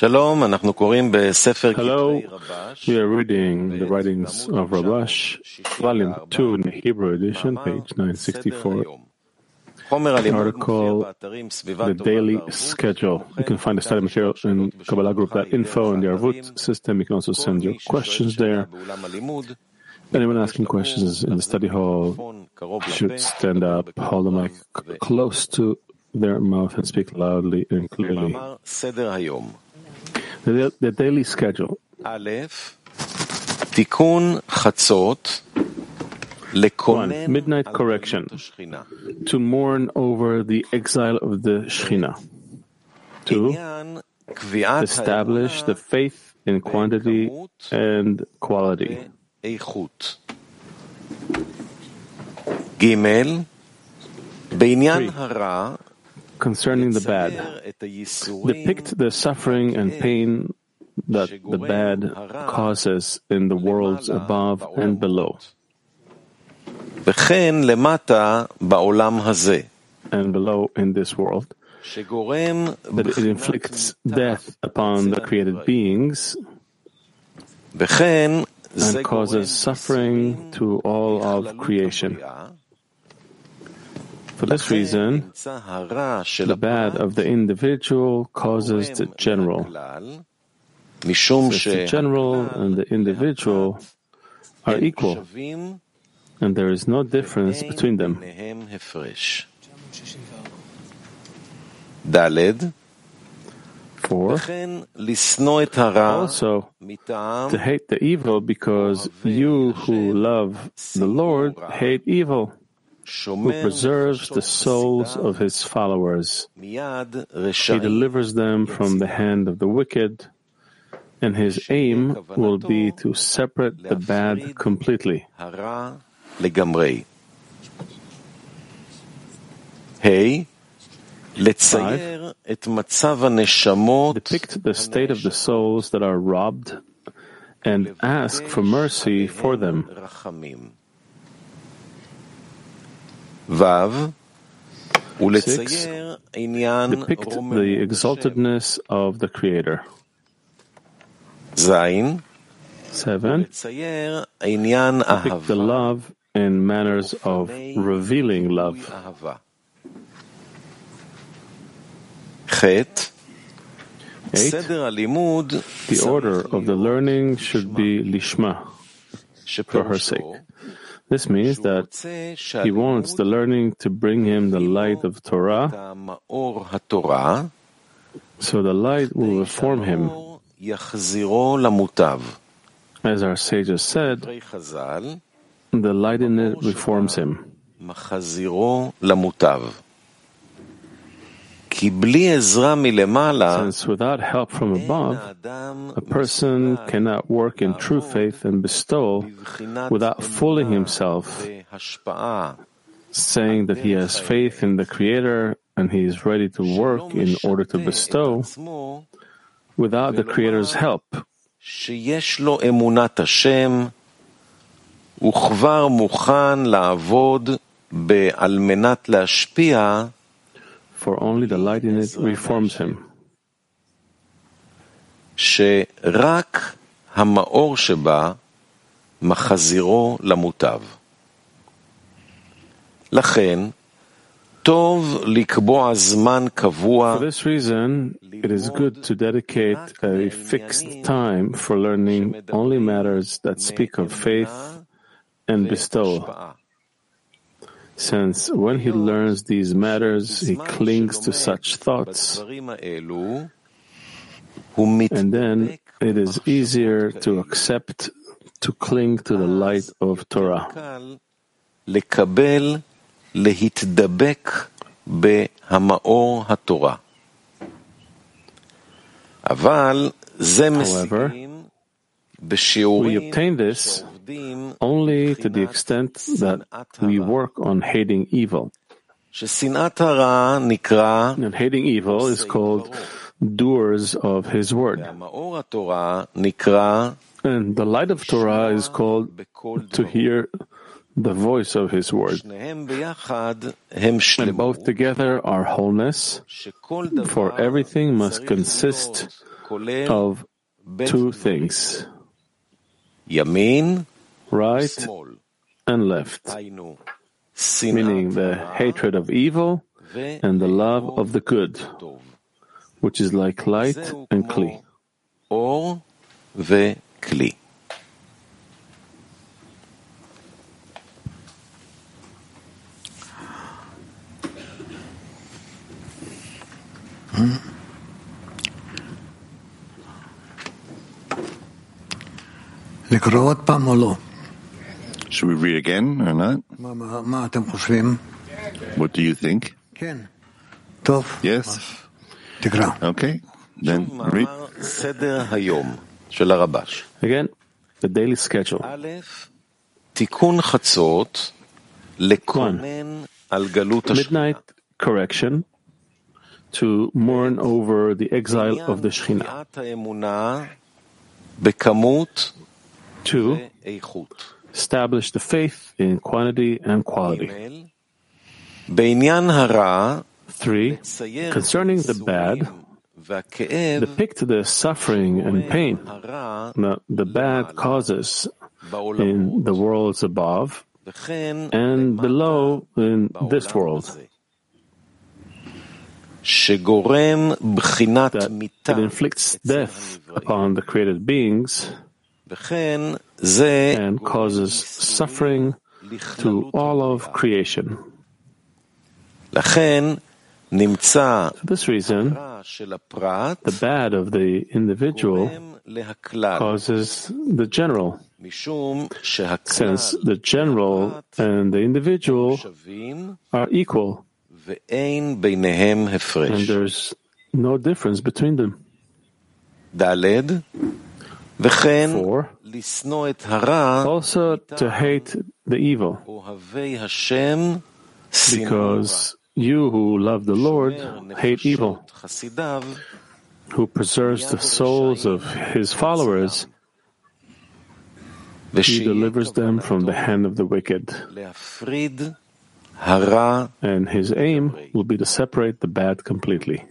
Hello, we are reading the writings of Rabash, volume 2 in the Hebrew edition, page 964. Article, The Daily Schedule. You can find the study material in Kabbalah group.info and the Arvut system. You can also send your questions there. Anyone asking questions in the study hall should stand up, hold the mic close to their mouth and speak loudly and clearly. The daily schedule. Tikun Chatzot. 1. Midnight correction. To mourn over the exile of the Shekhinah. 2. Establish the faith in quantity and quality. 3. Concerning the bad, depict the suffering and pain that the bad causes in the worlds above and below, and below in this world, that it inflicts death upon the created beings and causes suffering to all of creation. For this reason, the bad of the individual causes the general. Since the general and the individual are equal, and there is no difference between them. Daled. 4. Also, to hate the evil because you who love the Lord hate evil, who preserves the souls of his followers. He delivers them from the hand of the wicked, and his aim will be to separate the bad completely. Hey. 5. Depict the state of the souls that are robbed and ask for mercy for them. 6. Depict the exaltedness of the Creator. 7. Depict the love and manners of revealing love. 8. The order of the learning should be Lishma, for her sake. This means that he wants the learning to bring him the light of Torah, so the light will reform him. As our sages said, the light in it reforms him. Since without help from above, a person cannot work in true faith and bestow without fooling himself, saying that he has faith in the Creator and he is ready to work in order to bestow without the Creator's help. For only the light in it reforms him. For this reason, it is good to dedicate a fixed time for learning only matters that speak of faith and bestowal. Since when he learns these matters, he clings to such thoughts, and then it is easier to accept, to cling to the light of Torah. However, we obtain this only to the extent that we work on hating evil. And hating evil is called doers of his word. And the light of Torah is called to hear the voice of his word. And both together are wholeness, for everything must consist of two things, Yamin, right and left, meaning the hatred of evil and the love of the good, which is like light and Kli. Or the Kli. Should we read again or not? What do you think? Yes. Okay. Then read. Seder Hayom של הרבש. Again, the daily schedule. Tikun Chatzot lekonen al galut hashekhinah. Midnight correction to mourn over the exile of the Shekhinah. 2. Establish the faith in quantity and quality. 3. Concerning the bad, depict the suffering and pain that the bad causes in the worlds above and below in this world, that it inflicts death upon the created beings and causes suffering to all of creation. For this reason, the bad of the individual causes the general, since the general and the individual are equal, and there's no difference between them. 4. Also to hate the evil, because you who love the Lord hate evil, who preserves the souls of his followers, he delivers them from the hand of the wicked. And his aim will be to separate the bad completely.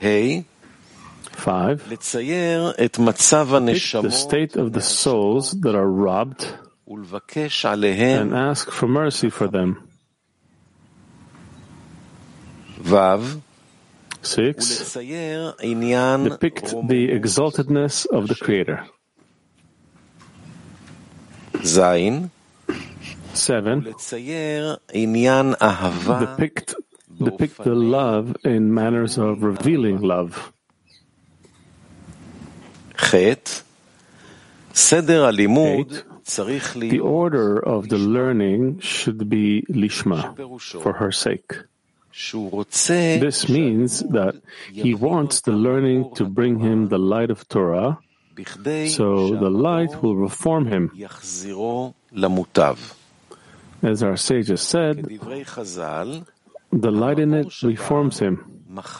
5. Pick the state of the souls that are robbed and ask for mercy for them. 6. Depict the exaltedness of the Creator. 7. Depict the love in manners of revealing love. 8. The order of the learning should be Lishma, for her sake. This means that he wants the learning to bring him the light of Torah, so the light will reform him. As our sages said, the light in it reforms him.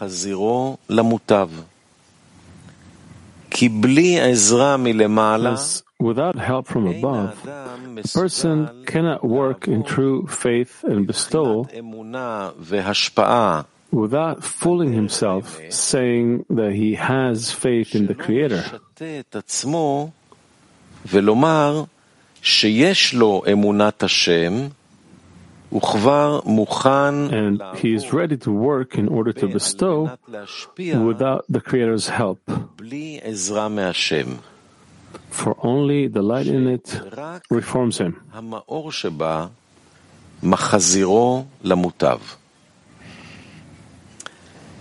As without help from above, the person cannot work in true faith and bestowal without fooling himself, saying that he has faith in the Creator. And he is ready to work in order to bestow without the Creator's help, for only the light in it reforms him.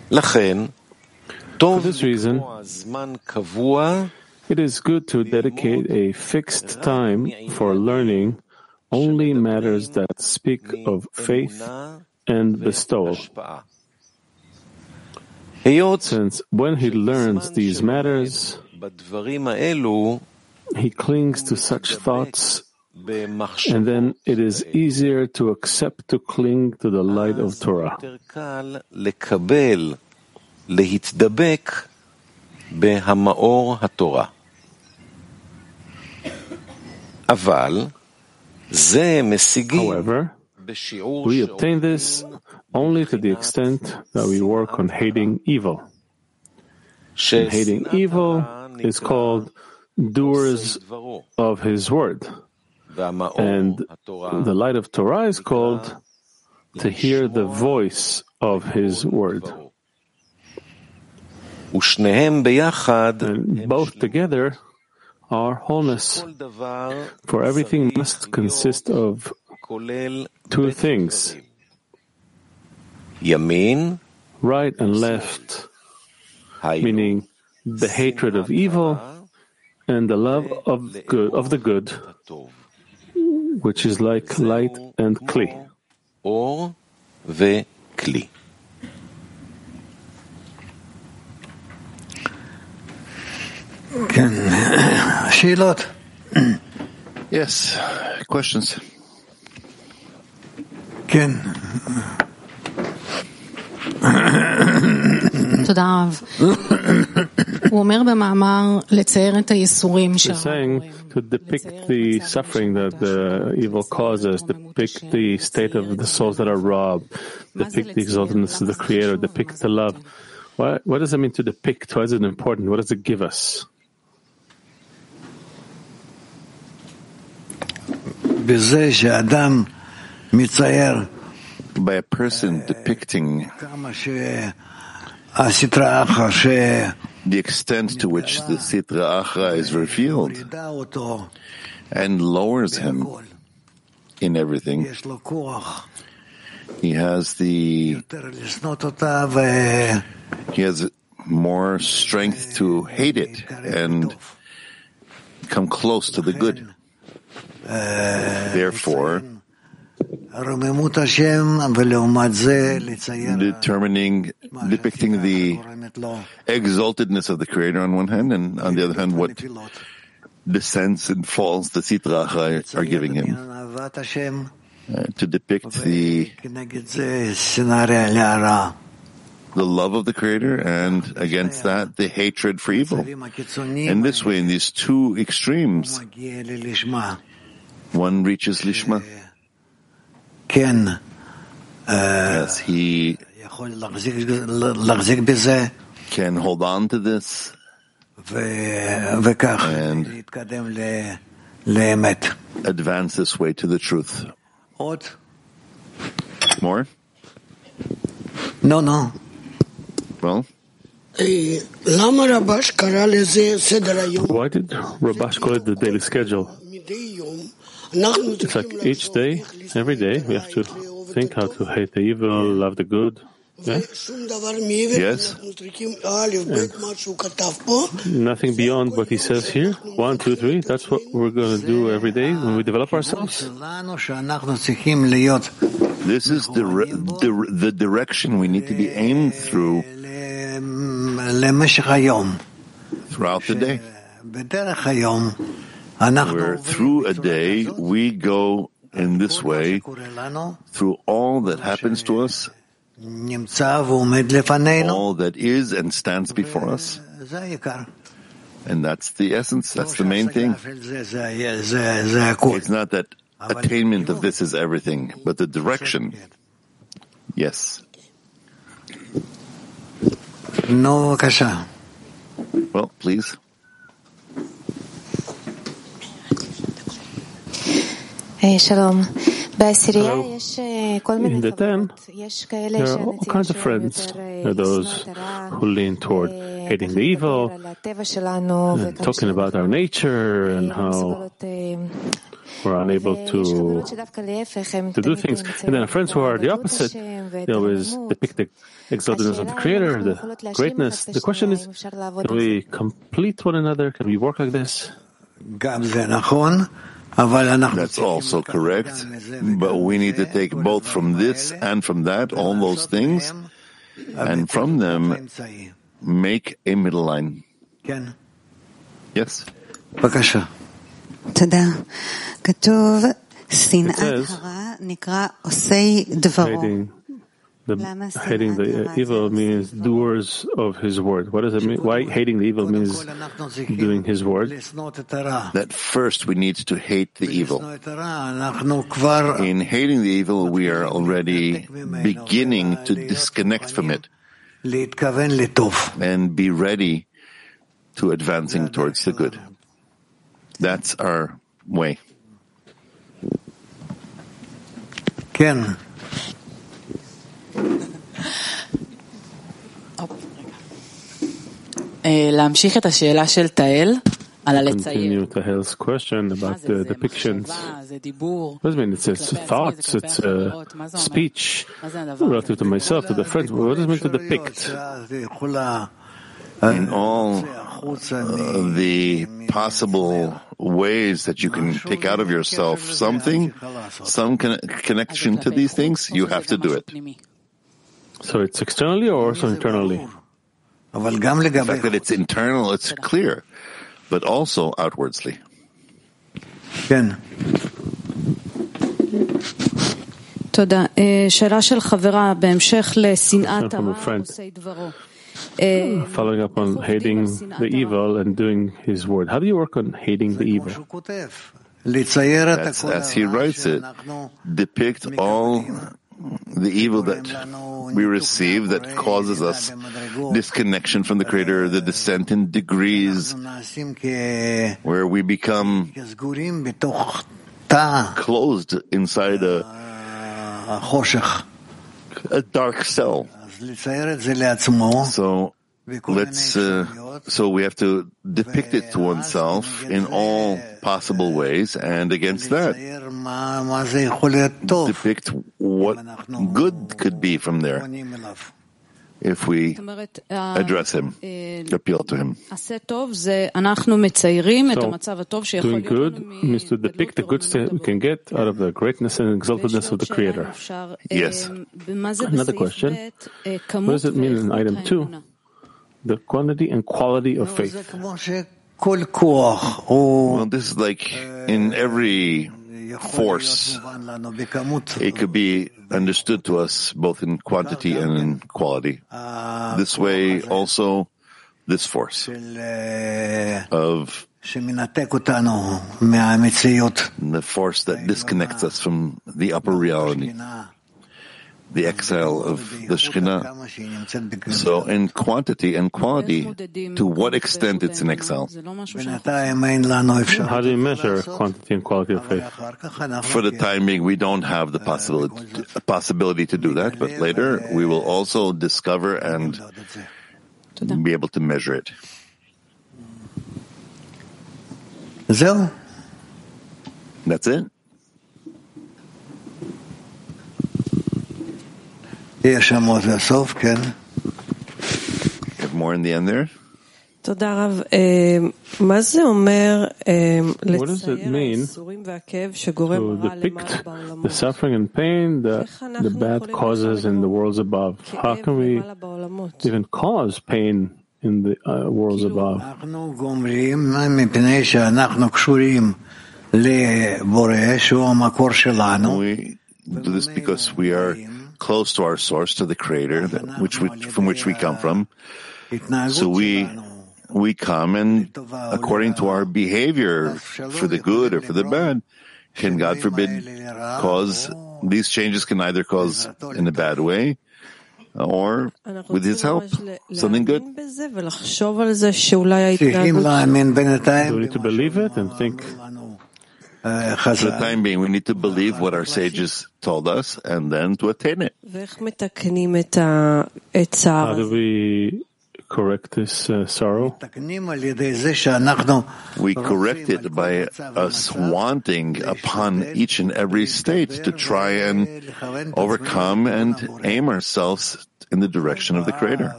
For this reason, it is good to dedicate a fixed time for learning only matters that speak of faith and bestowal, since when he learns these matters, he clings to such thoughts, and then it is easier to accept to cling to the light of Torah. However, we obtain this only to the extent that we work on hating evil. and hating evil is called doers of his word. And the light of Torah is called to hear the voice of his word. And both together are wholeness, for everything must consist of two things, Yamin, right and left, meaning the hatred of evil and the love of the good, which is like light and Kli. Or ve Kli. Yes, questions? Toda Rav. He's saying to depict the suffering that the evil causes, depict the state of the souls that are robbed, depict the exaltedness of the Creator, depict the love. What does it mean to depict? Why is it important? What does it give us? By a person depicting the extent to which the Sitra Ahra is revealed and lowers him in everything, he has more strength to hate it and come close to the good. Therefore, depicting the exaltedness of the Creator on one hand, and on the other hand, what descends and falls the Sitra Ahra are giving him. To depict the love of the Creator, and against that, the hatred for evil. And this way, in these two extremes, one reaches Lishma. Yes, he can hold on to this and advance this way to the truth. More? No. Well? Why did Rabash call it the daily schedule? It's like each day, every day, we have to think how to hate the evil, love the good. Yeah? Yes. And nothing beyond what he says here. 1, 2, 3. That's what we're going to do every day when we develop ourselves. This is the direction we need to be aimed through throughout the day. Where through a day we go in this way through all that happens to us, all that is and stands before us, and that's the essence. That's the main thing. It's not that attainment of this is everything, but the direction. Yes. No, Kasha. Well, please. Shalom. In the 10, there are all kinds of friends. There are those who lean toward hating the evil, and talking about our nature and how we're unable to do things. And then our friends who are the opposite, they always depict the exaltedness of the Creator, the greatness. The question is, can we complete one another? Can we work like this? That's also correct, but we need to take both from this and from that, all those things, and from them make a middle line. Yes? It says, hating the evil means doers of his word. What does it mean? Why hating the evil means doing his word? That first we need to hate the evil. In hating the evil, we are already beginning to disconnect from it. and be ready to advancing towards the good. That's our way. Ken. Continue Tahel's question about the depictions. What does it mean? It's thoughts, it's speech, relative to myself, to the friends. What does it mean to depict? In all the possible ways that you can take out of yourself something, some connection to these things, you have to do it. So it's externally or also internally? The fact that it's internal, it's clear, but also outwardly. Ken. From a friend. Following up on hating the evil and doing his word. How do you work on hating the evil? That's as he writes it. Depict all the evil that we receive that causes us disconnection from the Creator, the descent in degrees, where we become closed inside a dark cell. So we have to depict it to oneself in all possible ways, and against that, depict what good could be from there if we address him, appeal to him. So, doing good means to depict the good state we can get out of the greatness and exaltedness of the Creator. Yes. Another question. What does it mean in item 2? The quantity and quality of faith. Well, this is like in every force. It could be understood to us both in quantity and in quality. This way also, this force of the force that disconnects us from the upper reality, the exile of the Shekhinah. So in quantity and quality, to what extent it's in exile? How do you measure quantity and quality of faith? For the time being, we don't have the possibility to do that, but later we will also discover and be able to measure it. That's it? Have more in the end there? What does it mean to depict the suffering and pain that the bad causes in the worlds above? How can we even cause pain in the worlds above? We do this because we are close to our source, to the Creator, from which we come from. So we come, and according to our behavior, for the good or for the bad, can, God forbid, cause these changes. Can either cause in a bad way or with His help something good. Do we need to believe it and think? For the time being, we need to believe what our sages told us and then to attain it. How do we correct this sorrow? We correct it by us wanting upon each and every state to try and overcome and aim ourselves in the direction of the Creator.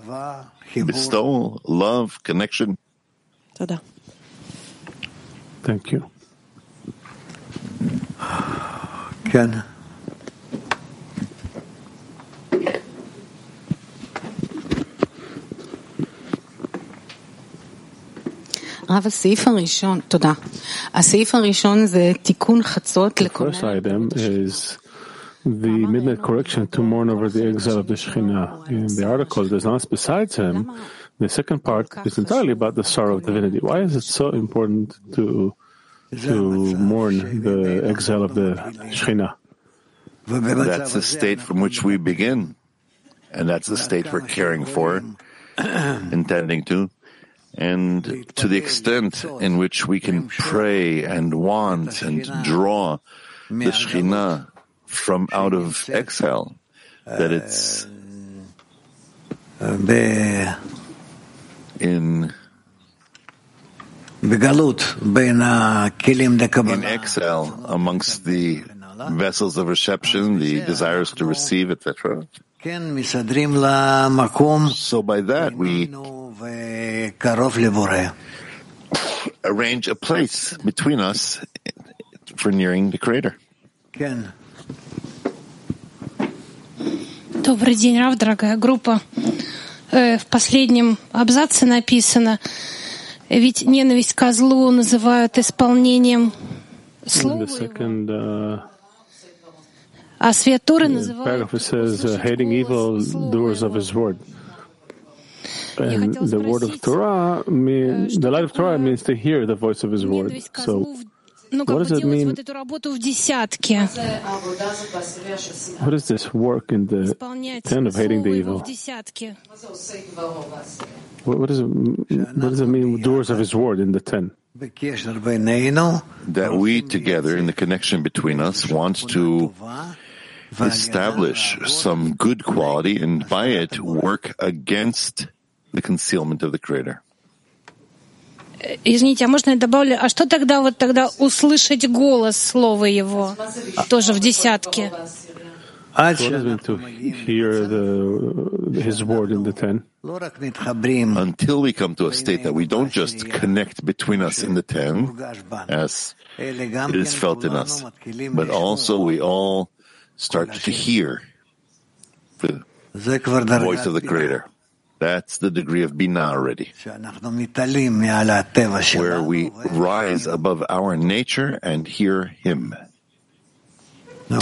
Bestowal, love, connection. Thank you. Ken. The first item is the midnight correction to mourn over the exile of the Shekhinah. In the article, there's not besides him. The second part is entirely about the sorrow of divinity. Why is it so important to mourn the exile of the Shekhinah? That's the state from which we begin. and that's the state we're caring for, intending to. And to the extent in which we can pray and want and draw the Shekhinah from out of exile, that it's in exile amongst the vessels of reception, the desires to receive, etc. So by that we arrange a place between us for nearing the Creator. Добрый день, Рав, дорогая группа. В последнем абзаце написано, ведь ненависть ко злу называют исполнением слова его. А свет Торы называют hating evil doers of his word. And the word of Torah means, the light of Torah means to hear the voice of his word. So what does it mean? What is this work in the tent of hating the evil? What does it mean, doers of his word in the tent? That we together, in the connection between us, want to establish some good quality and by it work against the concealment of the Creator. Извините, а можно я добавлю? А что тогда вот тогда услышать голос слова его тоже в десятке? Until we come to a state that we don't just connect between us in the ten, as it is felt in us, but also we all start to hear the voice of the Creator. That's the degree of Bina already, where we rise above our nature and hear Him. No.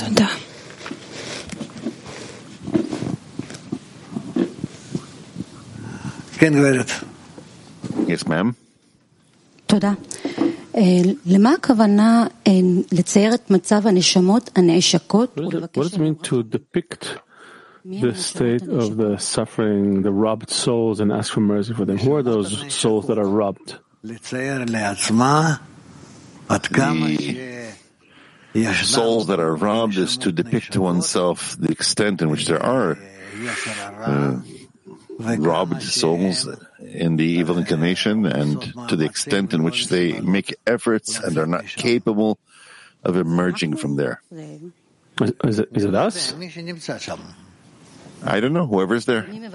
Yes, ma'am. What does it mean to depict the state of the suffering, the robbed souls, and ask for mercy for them? Who are those souls that are robbed? The souls that are robbed is to depict to oneself the extent in which there are robbed souls in the evil incarnation, and to the extent in which they make efforts and are not capable of emerging from there. Is it us? I don't know, whoever's there. Who's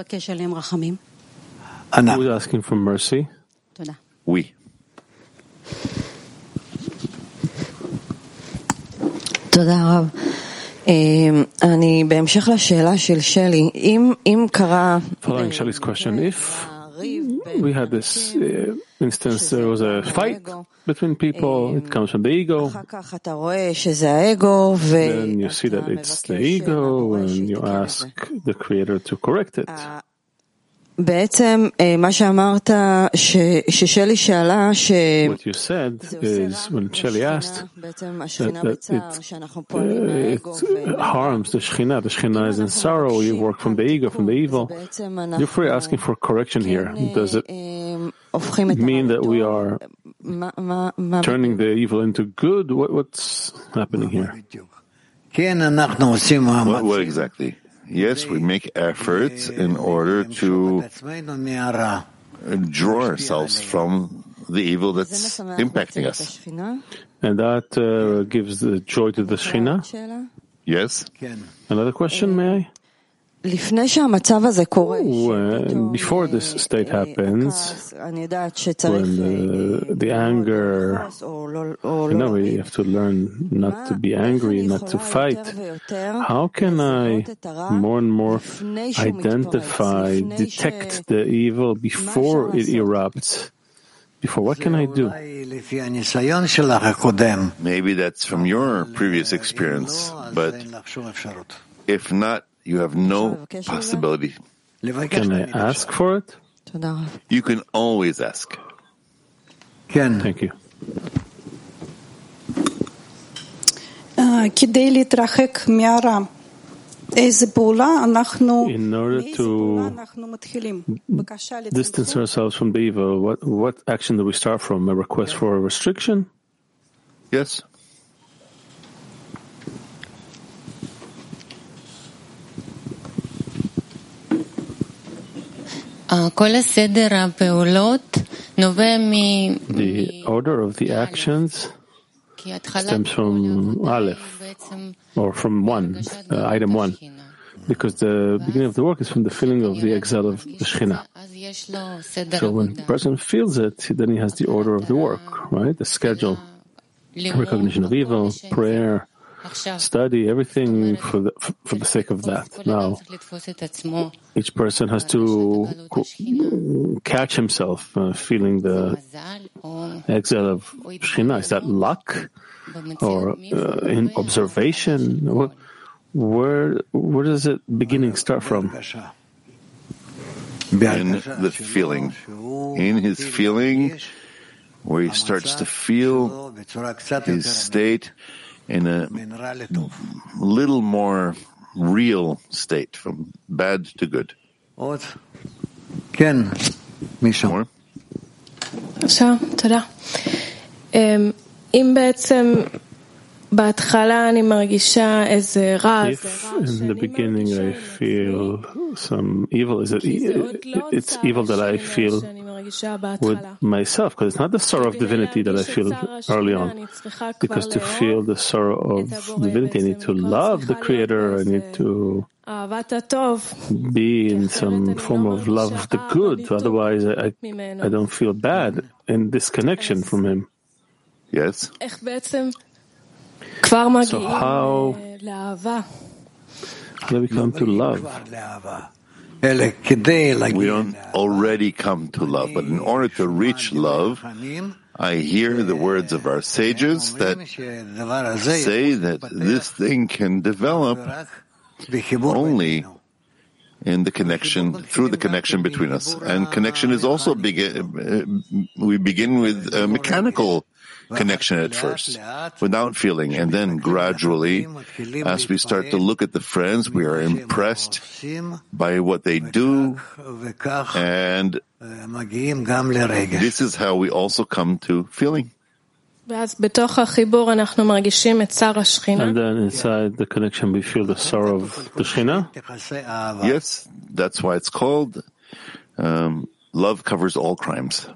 asking for mercy? We. Following Shelley's question, if we had this instance, there was a fight between people, it comes from the ego. Then you see that it's the ego, and you ask the Creator to correct it. What you said is, when Shelley asked, that it harms the Shekhinah. The Shekhinah is in sorrow. You work from the ego, from the evil. You're free asking for correction here. Does it mean that we are turning the evil into good? What's happening here? What exactly? Yes, we make efforts in order to draw ourselves from the evil that's impacting us. And that gives the joy to the Shekhinah? Yes. Another question, may I? Before this state happens, when the anger, we have to learn not to be angry, not to fight. How can I more and more identify, detect the evil before it erupts? Before, what can I do? Maybe that's from your previous experience, but if not, you have no possibility. Can I ask for it? You can always ask. Thank you. In order to distance ourselves from the evil, what action do we start from? A request for a restriction? Yes. The order of the actions stems from Aleph, or from item one, because the beginning of the work is from the feeling of the exile of the Shekhinah. So when the person feels it, then he has the order of the work, right? The schedule, recognition of evil, prayer, study, everything for the sake of that. Now, each person has to catch himself feeling the exile of Shekhinah. Is that luck or in observation? Where does the beginning start from? In the feeling. In his feeling, where he starts to feel his state in a little more real state, from bad to good. More? So, toda. If in the beginning I feel some evil, it's evil that I feel with myself, because it's not the sorrow of divinity that I feel early on. Because to feel the sorrow of divinity, I need to love the Creator, I need to be in some form of love of the good, otherwise I don't feel bad in disconnection from Him. Yes. So how do we come to love? We don't already come to love, but in order to reach love, I hear the words of our sages that say that this thing can develop only in the connection, through the connection between us. And connection is also, we begin with a mechanical connection at first, without feeling, and then gradually, as we start to look at the friends, we are impressed by what they do, and this is how we also come to feeling. And then inside the connection we feel the sorrow of the Shekhinah. Yes, that's why it's called love covers all crimes.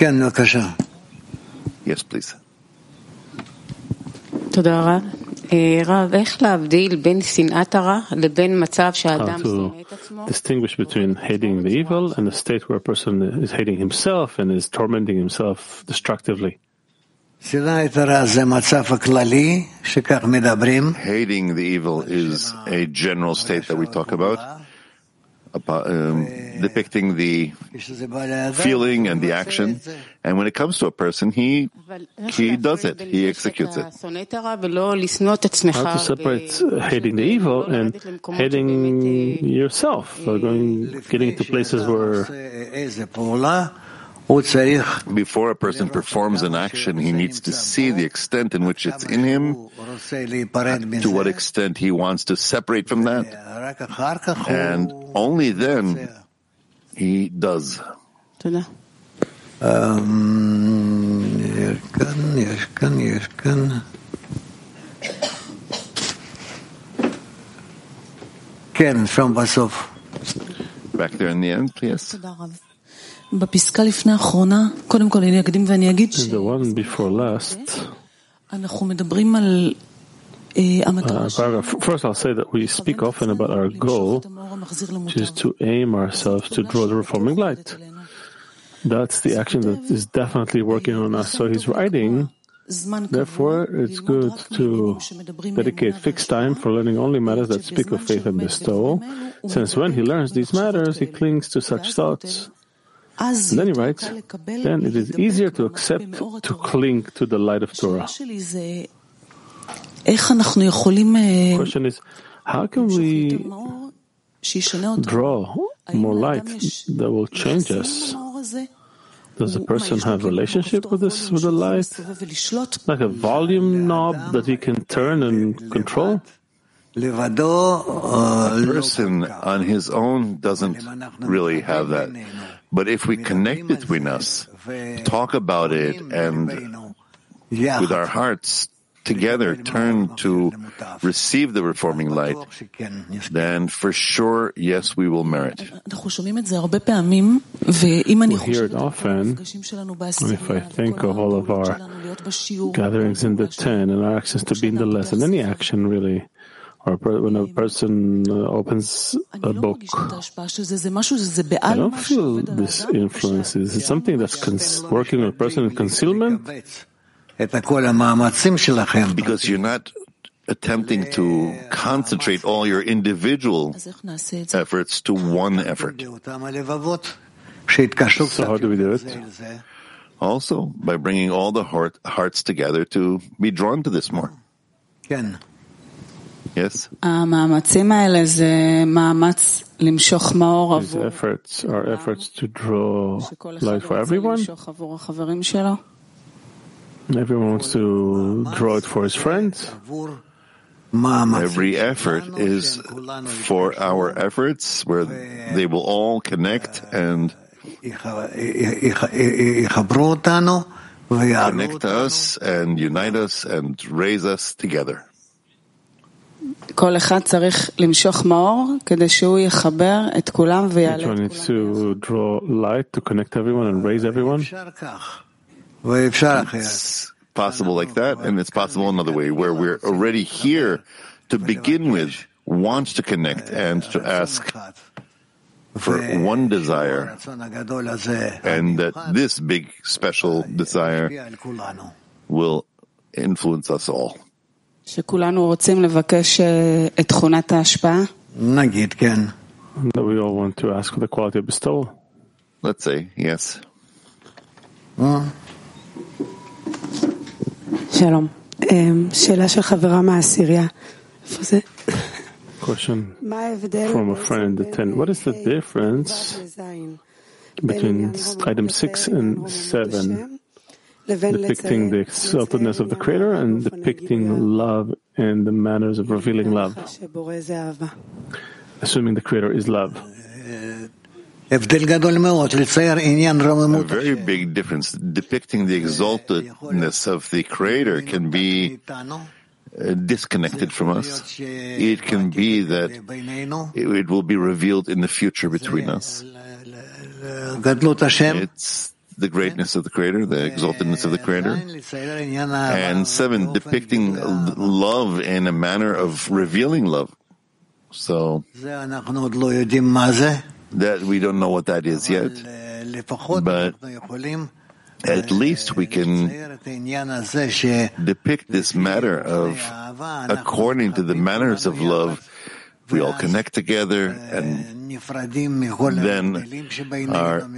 Yes, please. How to distinguish between hating the evil and the state where a person is hating himself and is tormenting himself destructively? Hating the evil is a general state that we talk about, depicting the feeling and the action, and when it comes to a person, he does it, he executes it. How to separate hating the evil and hating yourself, or getting to places where before a person performs an action, he needs to see the extent in which it's in him, to what extent he wants to separate from that, and only then he does. Back there in the end, please. In the one before last, paragraph, first I'll say that we speak often about our goal, which is to aim ourselves to draw the reforming light. That's the action that is definitely working on us. So he's writing, therefore it's good to dedicate fixed time for learning only matters that speak of faith and bestowal, since when he learns these matters, he clings to such thoughts. And then he writes, then it is easier to accept, to cling to the light of Torah. The question is, how can we draw more light that will change us? Does the person have relationship with the light? Like a volume knob that we can turn and control? A person on his own doesn't really have that. But if we connect between us, talk about it, and with our hearts together turn to receive the reforming light, then for sure, yes, we will merit. We hear it often, and if I think of all of our gatherings in the 10 and our actions to be in the lesson, any action really, or when a person opens a book, I don't feel this influence. Is it something that's working on a person in concealment? Because you're not attempting to concentrate all your individual efforts to one effort. So how do we do it? Also, by bringing all the hearts together to be drawn to this more. Yes? These efforts are efforts to draw light for everyone. Everyone wants to draw it for his friends. Every effort is for our efforts, where they will all connect and connect us and unite us and raise us together. Each one needs to draw light to connect everyone and raise everyone. It's possible like that, and it's possible another way, where we're already here to begin with, want to connect and to ask for one desire, and that this big special desire will influence us all. That we all want to ask for the quality of bestowal. Let's say, yes. Shalom. Question from a friend in the tent. What is the difference between item 6 and 7, depicting the exaltedness of the Creator and depicting love and the manners of revealing love, assuming the Creator is love? A very big difference. Depicting the exaltedness of the Creator can be disconnected from us. It can be that it will be revealed in the future between us. It's the greatness of the Creator, the exaltedness of the Creator. And 7, depicting love in a manner of revealing love. So that we don't know what that is yet, but at least we can depict this matter of, according to the manners of love, we all connect together and then are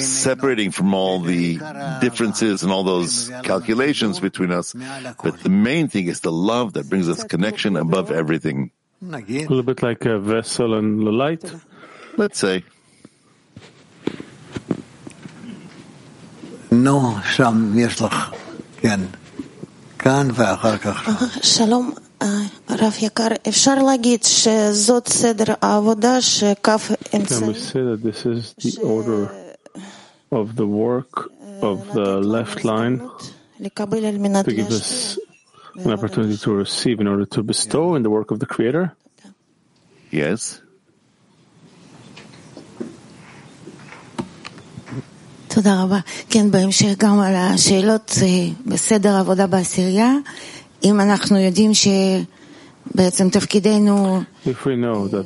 separating from all the differences and all those calculations between us. But the main thing is the love that brings us connection above everything. A little bit like a vessel and the light. Let's say. No, Sham Yeslach. Shalom, Rav Yakar. Efshar lagit she zot seder avoda she kaf emtza. Can we say that this is the order of the work of the left line to give us an opportunity to receive in order to bestow in the work of the Creator? Yes. If we know that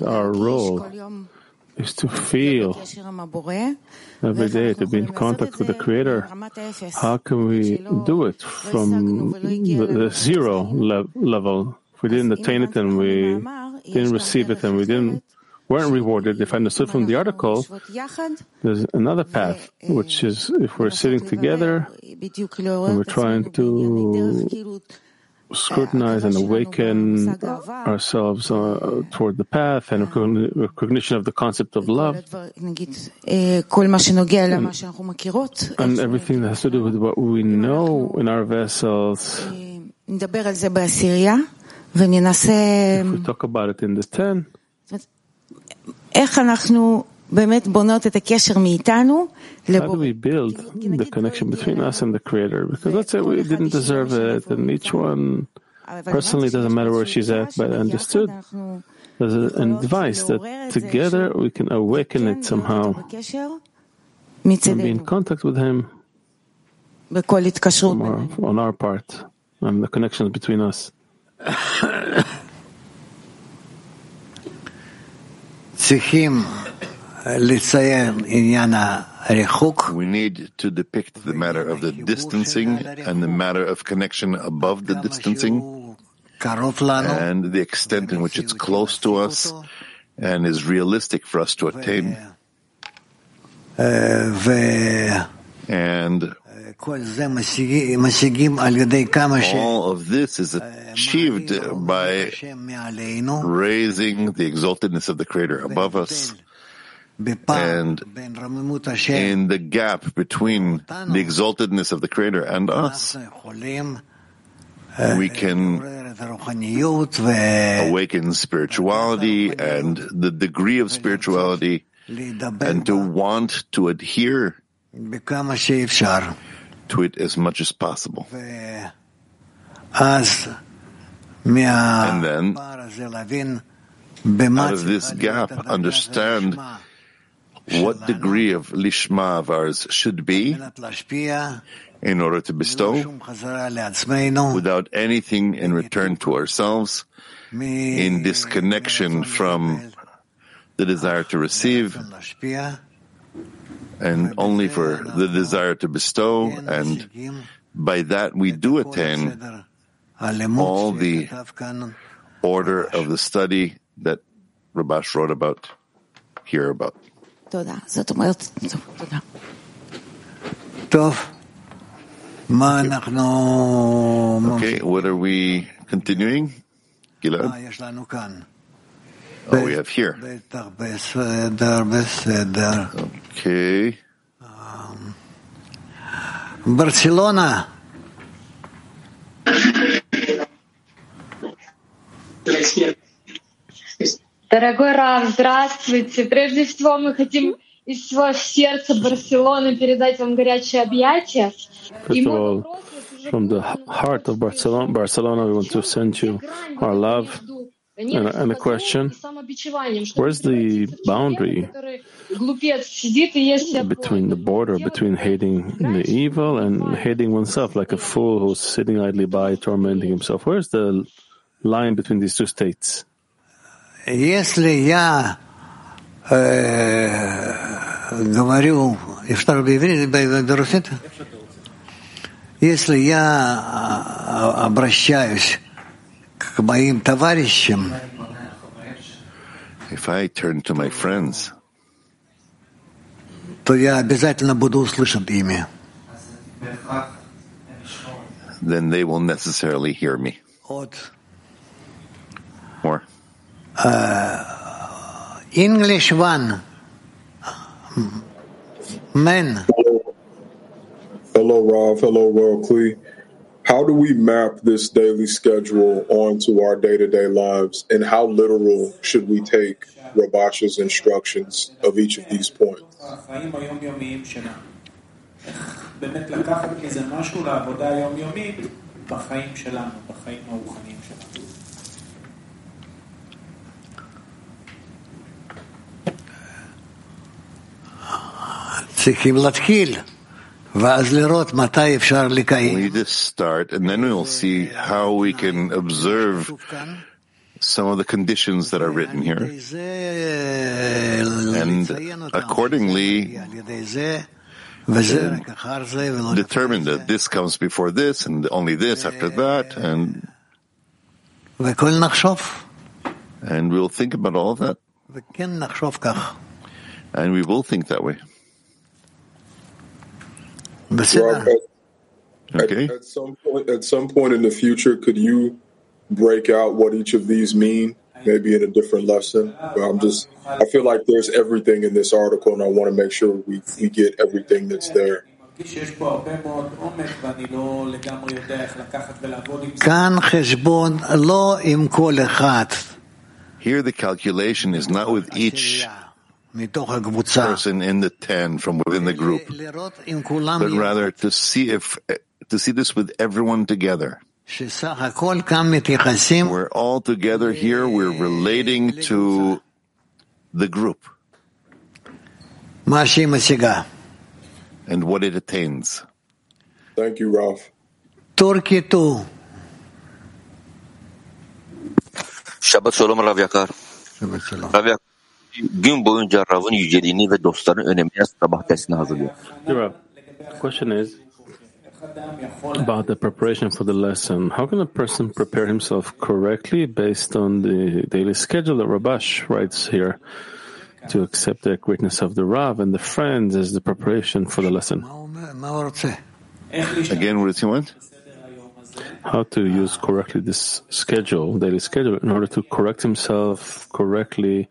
our role is to feel every day, to be in contact with the Creator, how can we do it from the zero level? If we didn't attain it and we didn't receive it and we weren't rewarded. If I understood from the article, there's another path, which is if we're sitting together and we're trying to scrutinize and awaken ourselves toward the path and recognition of the concept of love and everything that has to do with what we know in our vessels. If we talk about it in the 10, how do we build the connection between us and the Creator? Because let's say we didn't deserve it, and each one personally, doesn't matter where she's at, but understood. There's an advice that together we can awaken it somehow and be in contact with Him on our part and the connections between us. We need to depict the matter of the distancing and the matter of connection above the distancing and the extent in which it's close to us and is realistic for us to attain. And all of this is achieved by raising the exaltedness of the Creator above us, and in the gap between the exaltedness of the Creator and us, we can awaken spirituality and the degree of spirituality, and to want to adhere to it as much as possible. And then, out of this gap, understand what degree of lishma of ours should be in order to bestow without anything in return to ourselves, in disconnection from the desire to receive and only for the desire to bestow, and by that we do attain all the order of the study that Rabash wrote about, here about. Okay, what are we continuing? Gilad? Oh, we have here. Okay. Barcelona. Дорогой Рав, здравствуйте. Прежде всего мы хотим из всего сердца Барселоны передать вам горячее объятие. First of all, from the heart of Barcelona, we want to send you our love. And a question, where's the boundary between the border, between hating the evil and hating oneself, like a fool who's sitting idly by, tormenting himself? Where's the line between these two states? If I turn to my friends, then they will necessarily hear me. More. English one. Men. Hello, Rav. Hello, World Kli. How do we map this daily schedule onto our day-to-day lives, and how literal should we take Rabash's instructions of each of these points? We just start, and then we'll see how we can observe some of the conditions that are written here, and accordingly determine that this comes before this, and only this after that, and we'll think about all of that, and we will think that way. Rob, Okay. At some point in the future, could you break out what each of these mean? Maybe in a different lesson. But I feel like there's everything in this article, and I want to make sure we get everything that's there. Here the calculation is not with each person in the 10 from within the group, but rather to see this with everyone together. We're all together here, we're relating to the group and what it attains. Thank you, Ralph. Turkey 2. Shabbat Shalom, Rav Yakar. Shabbat Shalom. Rav Yakar, gün boyunca Rav'ın yüceliğini ve dostların önemine sabah dersini hazırlıyor. The question is about the preparation for the lesson. How can a person prepare himself correctly based on the daily schedule that Rabash writes here, to accept the greatness of the Rav and the friends as the preparation for the lesson? Again, what does he want? How to use correctly this schedule, daily schedule, in order to correct himself correctly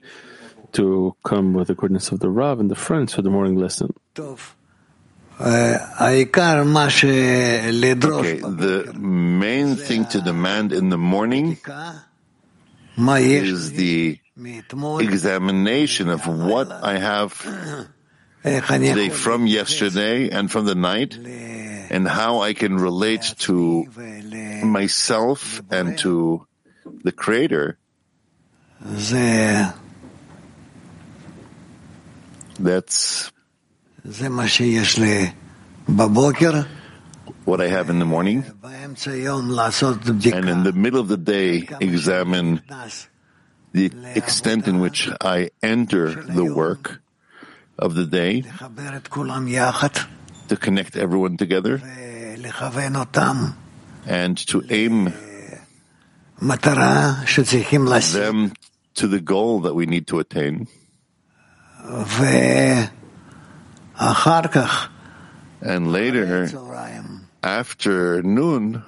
to come with the goodness of the Rav and the friends for the morning lesson. Okay, the main thing to demand in the morning is the examination of what I have today from yesterday and from the night, and how I can relate to myself and to the Creator. That's what I have in the morning, and in the middle of the day examine the extent in which I enter the work of the day, to connect everyone together and to aim them to the goal that we need to attain. And later, after noon,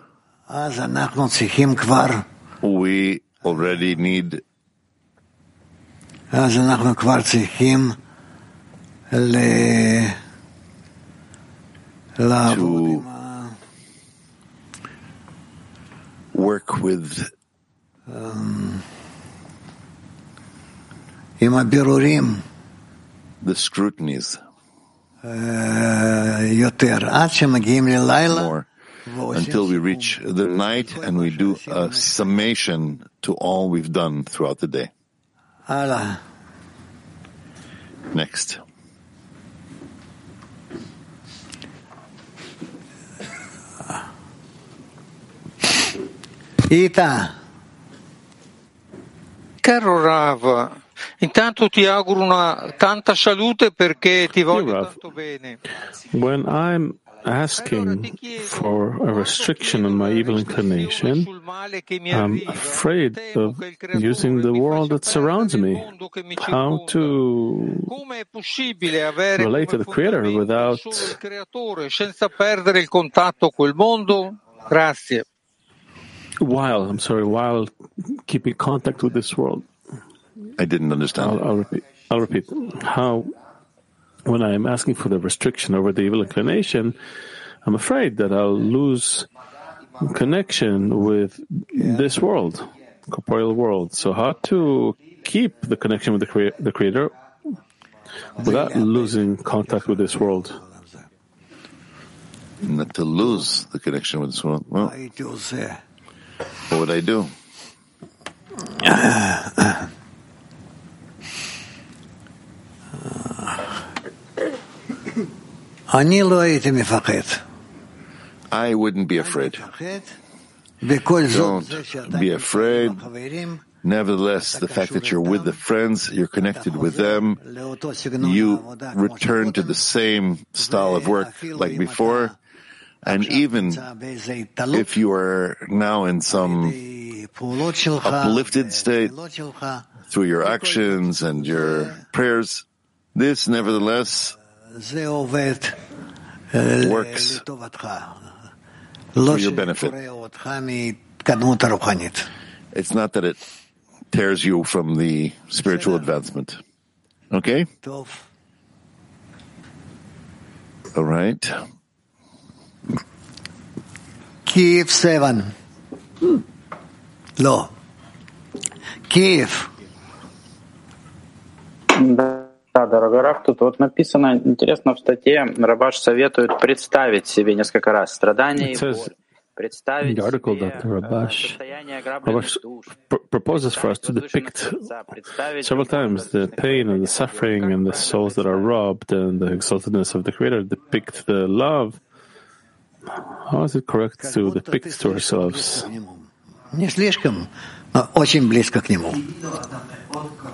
we already need to work with the scrutinies. More, until we reach the night and we do a summation to all we've done throughout the day. Next. Caro Rav, intanto ti auguro una tanta salute perché ti voglio tanto bene. When I'm asking for a restriction on my evil inclination, I'm afraid of using the world that surrounds me. How to relate to the Creator without while keeping contact with this world. I didn't understand. I'll repeat. How, when I'm asking for the restriction over the evil inclination, I'm afraid that I'll lose connection with this world, corporeal world. So how to keep the connection with the Creator without losing contact with this world? Not to lose the connection with this world. Well, what would I do? I wouldn't be afraid. Don't be afraid. Nevertheless, the fact that you're with the friends, you're connected with them, you return to the same style of work like before, and even if you are now in some uplifted state through your actions and your prayers, this nevertheless works for your benefit. It's not that it tears you from the spiritual advancement. Okay? All right. Kiev 7. No. Kiev. Да, дорогой Рав, тут вот написано, интересно, в статье Рабаш советует представить себе несколько раз страдания и боль. In the article, Dr. Rabash proposes for us to depict several times the pain and the suffering and the souls that are robbed and the exaltedness of the Creator, depict the love. How is it correct to depict to ourselves?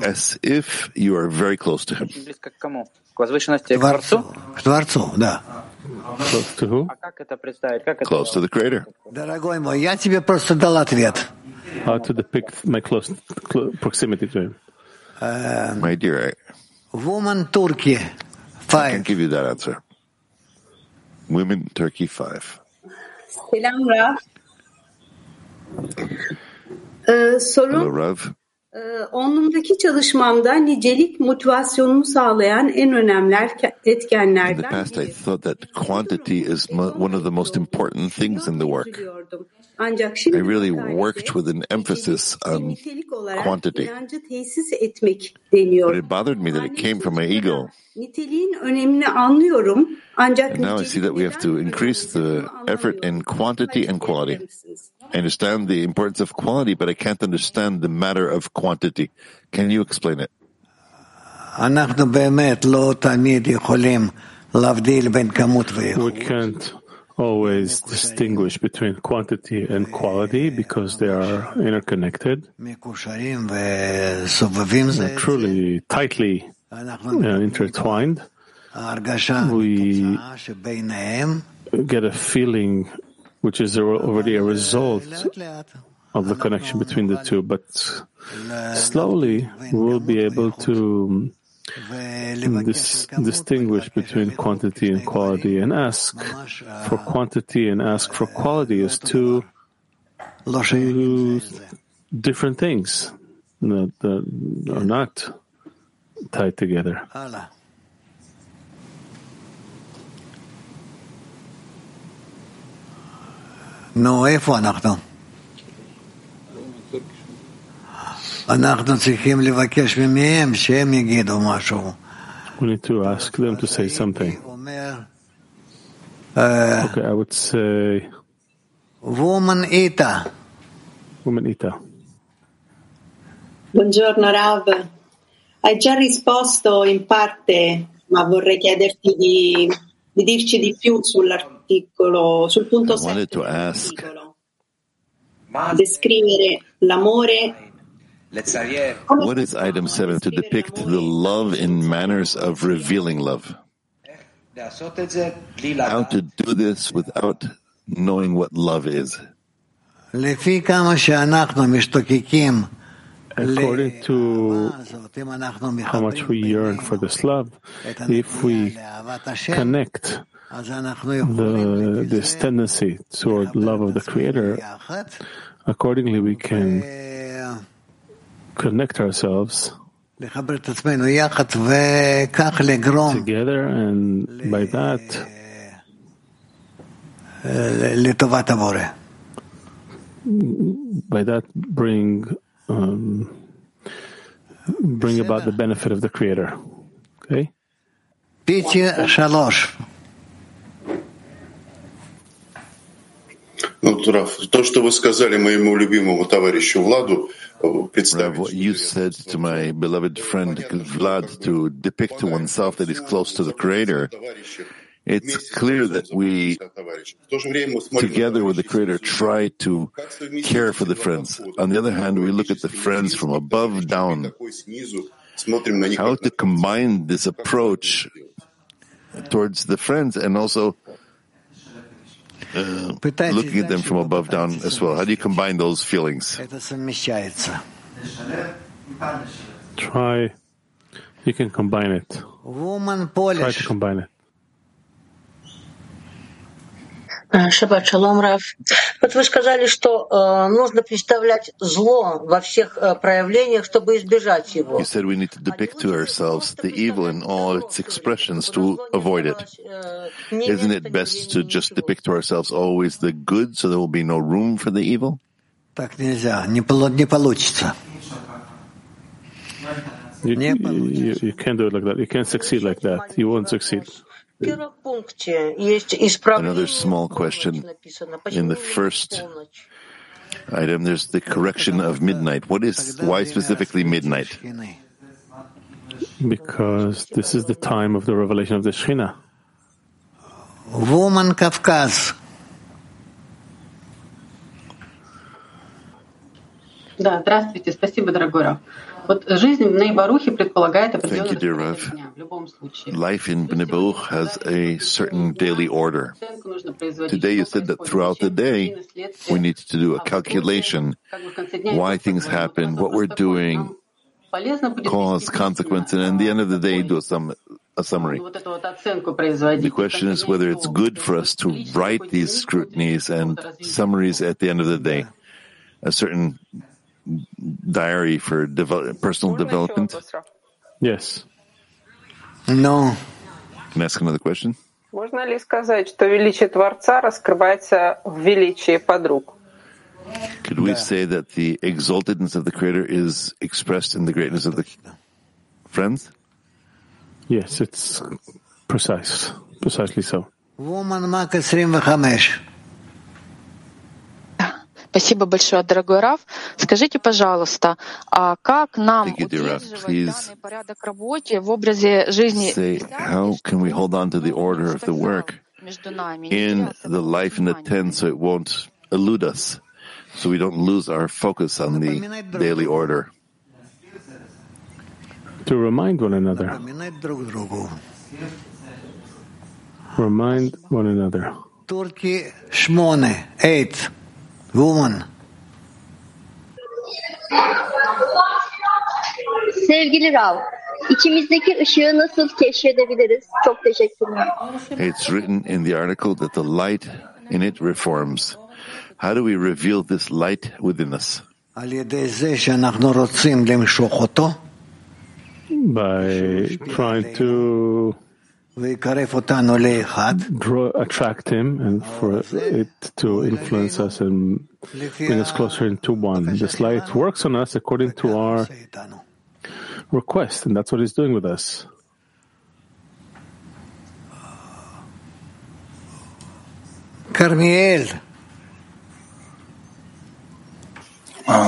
As if you are very close to Him. Close to who? Close to the Creator. How to depict my close proximity to Him? My dear, I can give you that answer. Women, Turkey, 5. Selam Rav. Hello Rav. Onlumdaki çalışmamda nicelik motivasyonumu sağlayan en önemli etkenlerden biri. In the past I thought that quantity is one of the most important things in the work. I really worked with an emphasis on quantity. But it bothered me that it came from my ego. And now I see that we have to increase the effort in quantity and quality. I understand the importance of quality, but I can't understand the matter of quantity. Can you explain it? We can't always distinguish between quantity and quality because they are interconnected. They're truly tightly intertwined. We get a feeling which is already a result of the connection between the two, but slowly we'll be able to distinguish between quantity and quality, and ask for quantity and ask for quality as two different things that are not tied together. No, איפה אנחנו? אנחנו צריכים לבקש מהם שהם יגידו משהו. We need to ask them to say something. Okay, I would say. Woman Ita. Buongiorno Rav. Hai già risposto in parte, ma vorrei chiederti di dirci di più sull'articolo. I wanted to ask. What is item 7? To depict the love in manners of revealing love. How to do this without knowing what love is. According to how much we yearn for this love, if we connect this tendency toward love of the Creator, accordingly we can connect ourselves together, and by that bring bring about the benefit of the Creator. Okay? Rav, what you said to my beloved friend Vlad to depict to oneself that he's close to the Creator, it's clear that we, together with the Creator, try to care for the friends. On the other hand, we look at the friends from above down. How to combine this approach towards the friends and also looking at them from above down as well. How do you combine those feelings? Try. You can combine it. Try to combine it. Шаббат шалом, Рав. Вот вы сказали, что нужно представлять зло во всех проявлениях, чтобы избежать его. You said we need to depict to ourselves the evil in all its expressions to avoid it. Isn't it best to just depict to ourselves always the good, so there will be no room for the evil? Так нельзя, не получится. You can't do it like that. You can't succeed like that. You won't succeed. Another small question. In the first item, there's the correction of midnight. Why specifically midnight? Because this is the time of the revelation of the Shekhinah. Woman Caucasus. Да, здравствуйте, спасибо, дорогой Рав. Вот жизнь в Бней Барухе предполагает определенное распорядок дня в любом случае. Life in Bnei Baruch has a certain daily order. Today you said that throughout the day we need to do a calculation, why things happen, what we're doing, cause, consequence, and at the end of the day do a summary. The question is whether it's good for us to write these scrutinies and summaries at the end of the day, a certain diary for personal development? Yes. No. Can I ask another question? Можно ли сказать, что величие Творца раскрывается в величии подруг? Could we say that the exaltedness of the Creator is expressed in the greatness of the friends? Yes, it's precise. Precisely so. Woman Mark 25. Спасибо большое, дорогой Рав. Скажите, пожалуйста, а как нам удерживать данный порядок работы в образе жизни между нами in the life in the tent, so it won't elude us, so we don't lose our focus on the daily order? To remind one another. Remind one another. Turkey 8. Woman. Sevgili Rav, içimizdeki ışığı nasıl keşfedebiliriz? Çok teşekkürler. It's written in the article that the light in it reforms. How do we reveal this light within us? By trying to attract him and for it to influence us and bring us closer into one. This light works on us according to our request, and that's what he's doing with us. Carmiel.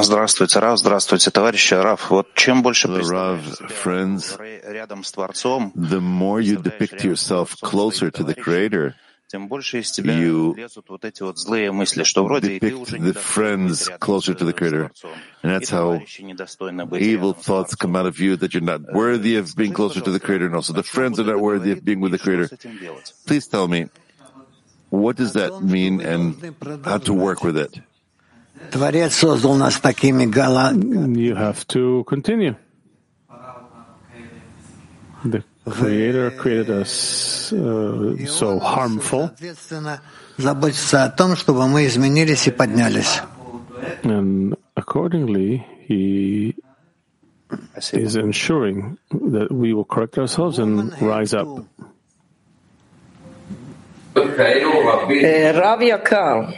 Здравствуйте, Рав, здравствуйте, товарищи. Рав, вот чем больше представляешь the more you depict yourself closer to the Creator, you depict the friends closer to the Creator. And that's how evil thoughts come out of you, that you're not worthy of being closer to the Creator, and also the friends are not worthy of being with the Creator. Please tell me, what does that mean and how to work with it? You have to continue. The Creator created us so harmful. And accordingly, He is ensuring that we will correct ourselves and rise up. Rav Yakar.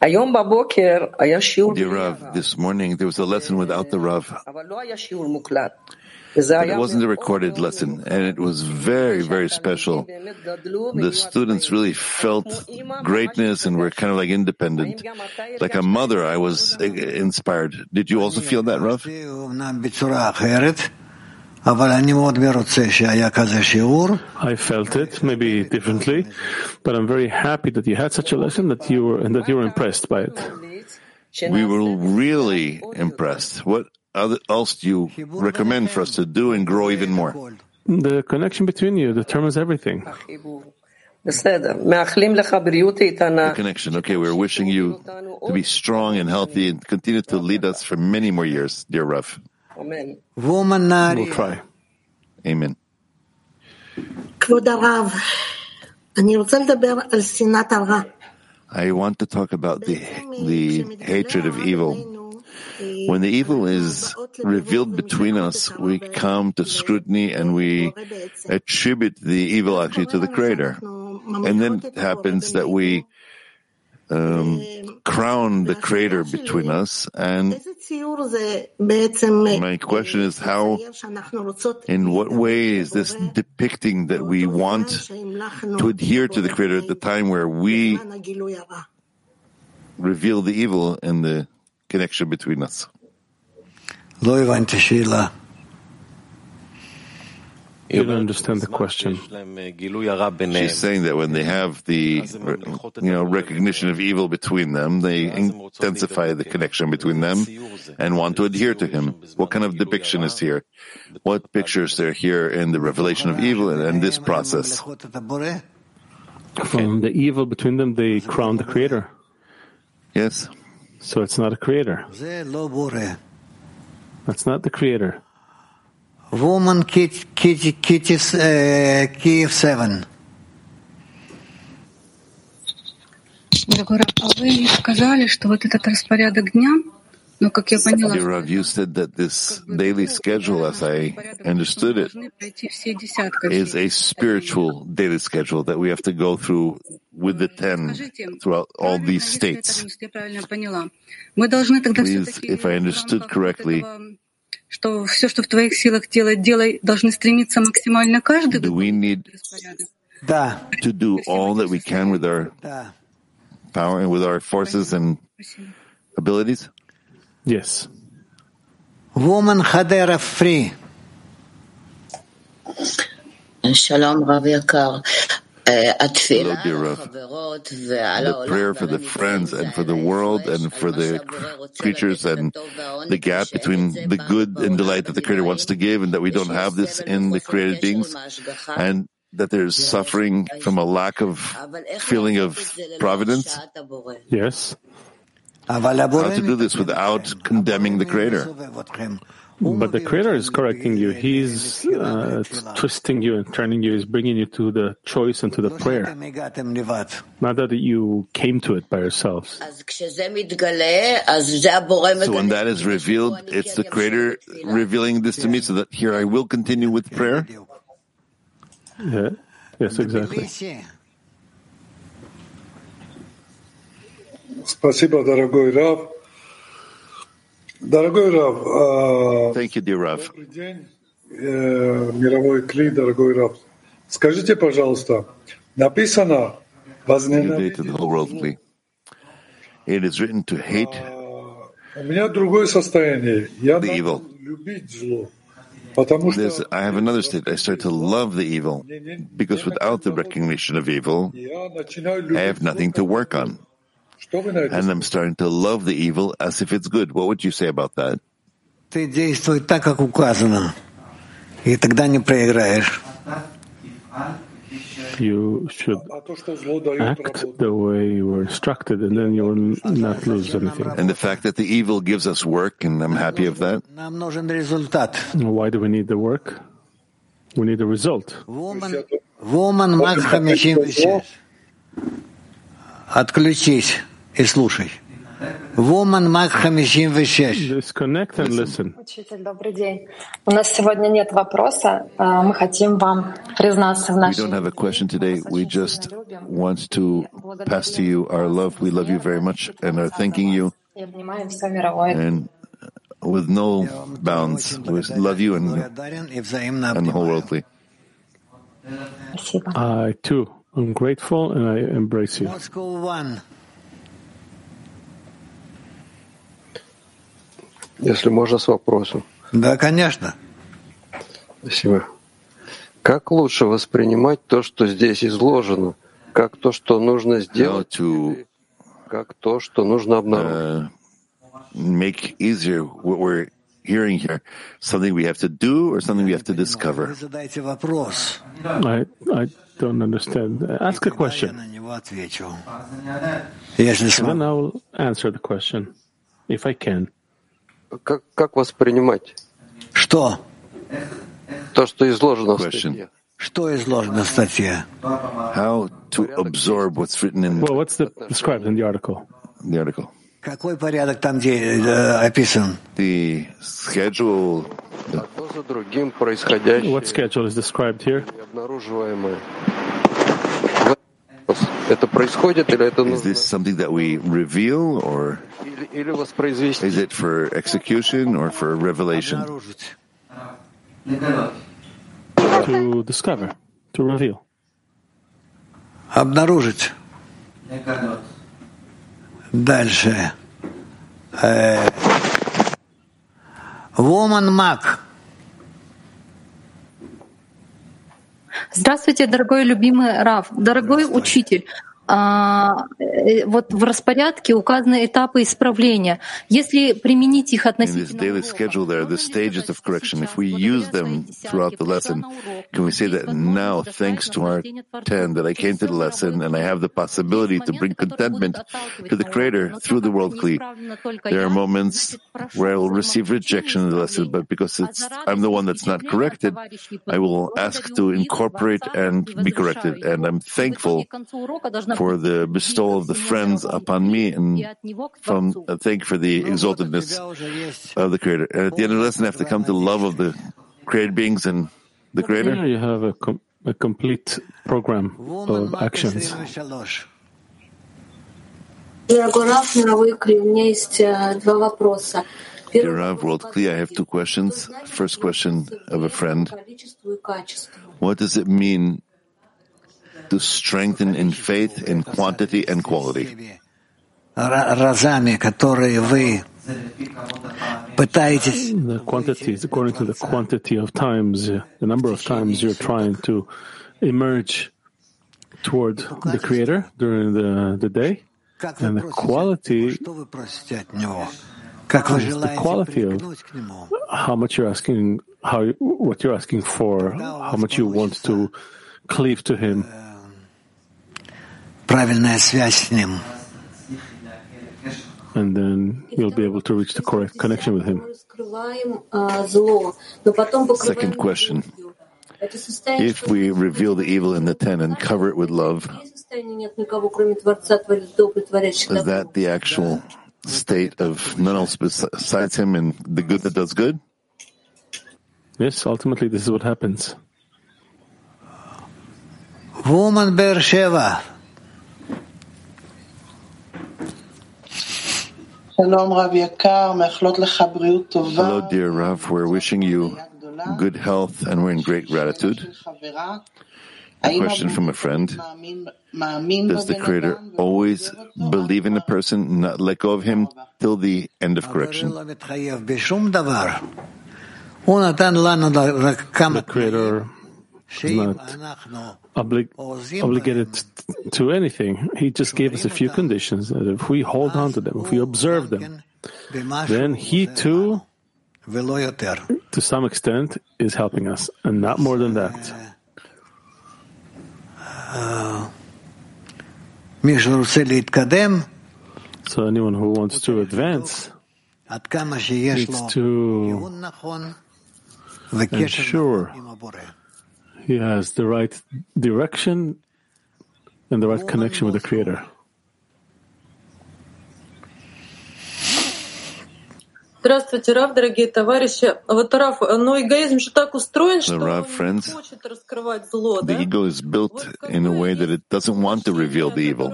Dear Rav, this morning there was a lesson without the Rav. But it wasn't a recorded lesson, and it was very, very special. The students really felt greatness and were kind of like independent. Like a mother, I was inspired. Did you also feel that, Rav? I felt it, maybe differently, but I'm very happy that you had such a lesson that you were impressed by it. We were really impressed. What else do you recommend for us to do and grow even more? The connection between you determines everything. The connection. Okay, we're wishing you to be strong and healthy and continue to lead us for many more years, dear Rav. Amen. Woman, we'll try. Amen. Rav, I want to talk about the hatred of evil. When the evil is revealed between us, we come to scrutiny and we attribute the evil actually to the Creator. And then it happens that we crown the Creator between us, and my question is how, in what way is this depicting that we want to adhere to the Creator at the time where we reveal the evil and the connection between us? You don't understand the question. She's saying that when they have the, recognition of evil between them, they intensify the connection between them and want to adhere to him. What kind of depiction is here? What pictures there here in the revelation of evil and this process? From the evil between them, they crown the Creator. Yes. So it's not a Creator. That's not the Creator. Woman, Kiev 7. Rav, you said that this daily schedule, as I understood it, is a spiritual daily schedule that we have to go through with the 10 throughout all these states. Please, if I understood correctly, do we need to do all that we can with our power and with our forces and abilities? Yes. Woman Chadera free. Shalom Rav Yakar. The prayer for the friends and for the world and for the creatures and the gap between the good and delight that the Creator wants to give, and that we don't have this in the created beings, and that there's suffering from a lack of feeling of providence. Yes. How to do this without condemning the Creator? But the Creator is correcting you. He's twisting you and turning you. He's bringing you to the choice and to the prayer. Not that you came to it by yourselves. So when that is revealed, it's the Creator revealing this to me, so that here I will continue with prayer? Yeah. Yes, exactly. Thank you, dear Rav. It is written to hate the evil. I have another state. I start to love the evil, because without the recognition of evil, I have nothing to work on. And I'm starting to love the evil as if it's good. What would you say about that? You should act the way you were instructed, and then you will not lose anything. And the fact that the evil gives us work, and I'm happy of that. Why do we need the work? We need a result. Woman Max 56. Отключись и слушай. Woman Mac 56. Disconnect and listen. Учитель, добрый день. У нас сегодня нет вопроса. Мы хотим вам признаться в нашей. We don't have a question today. We just want to pass to you our love. We love you very much and are thanking you. And with no bounds, we love you and the whole worldly. I too. I'm grateful and I embrace you. Moscow 1. Если можно с вопросом. Да, конечно. Спасибо. Как лучше воспринимать то, что здесь изложено, как то, что нужно сделать, как то, что нужно обнаружить? Make easier what we're hearing here, something we have to do or something we have to discover? I don't understand. Ask a question. Then I will answer the question, if I can. Как воспринимать? Что? То, что изложено в статье. How to absorb what's written in. Well, what's described in the article? The article. The schedule. What schedule is described here? Is this something that we reveal, or is it for execution or for revelation? To discover, to reveal. Обнаружить. Дальше. Woman Mac. Здравствуйте, дорогой любимый Рав, дорогой учитель. Вот в распорядке указаны этапы исправления. Если применить их относительно daily schedule, there are the stages of correction. If we use them throughout the lesson, can we say that now, thanks to our 10, that I came to the lesson and I have the possibility to bring contentment to the Creator through the world Kli? There are moments where I will receive rejection in the lesson, but because I'm the one that's not corrected, I will ask to incorporate and be corrected. And I'm thankful for the bestowal of the friends upon me, and thank for the exaltedness of the Creator. And at the end of the lesson, I have to come to the love of the created beings and the Creator. Yeah, you have a complete program of actions. Dear Rav, World Kli, I have two questions. First question of a friend. What does it mean to strengthen in faith in quantity and quality? The quantity is according to the quantity of times, the number of times you're trying to emerge toward the Creator during the day, and the quality is the quality of how much you're asking, what you're asking for, how much you want to cleave to Him. And then you'll be able to reach the correct connection with Him. Second question. If we reveal the evil in the 10 and cover it with love, is that the actual state of none else besides Him and the good that does good? Yes, ultimately this is what happens. Woman Beersheva. Hello, dear Rav. We're wishing you good health and we're in great gratitude. A question from a friend. Does the Creator always believe in a person, not let go of him till the end of correction? The Creator is not obligated to anything. He just gave us a few conditions that if we hold on to them, if we observe them, then He too, to some extent, is helping us, and not more than that. So anyone who wants to advance needs to ensure he has the right direction and the right connection with the Creator. Здравствуйте, Рав, дорогие товарищи. Вот, Рав, но эгоизм же так устроен, что он не хочет раскрывать зло, да? The ego is built in a way that it doesn't want to reveal the evil.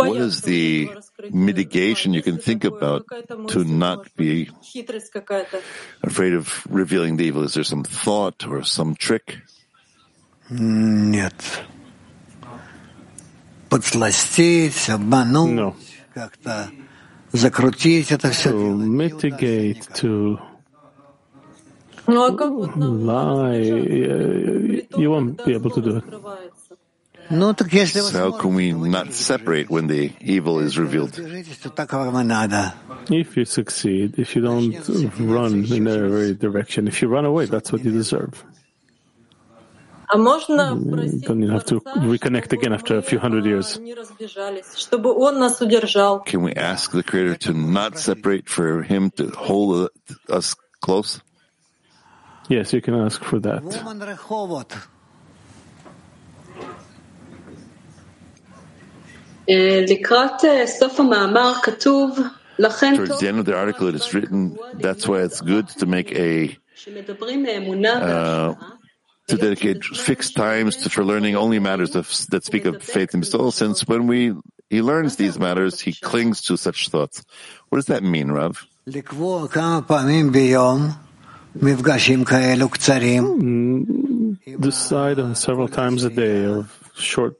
What is the mitigation you can think about to not be afraid of revealing the evil? Is there some thought or some trick? Нет. Подсластить, обмануть, no. Как-то... To mitigate, to lie, you won't be able to do it. So how can we not separate when the evil is revealed? If you succeed, if you don't run in the right direction, if you run away, that's what you deserve. Then you have to reconnect again after a few hundred years. Can we ask the Creator to not separate, for Him to hold us close? Yes, you can ask for that. Towards the end of the article, it is written, that's why it's good to make to dedicate fixed times for learning only matters that speak of faith in bestowal, since when he learns these matters, he clings to such thoughts. What does that mean, Rav? Decide on several times a day about short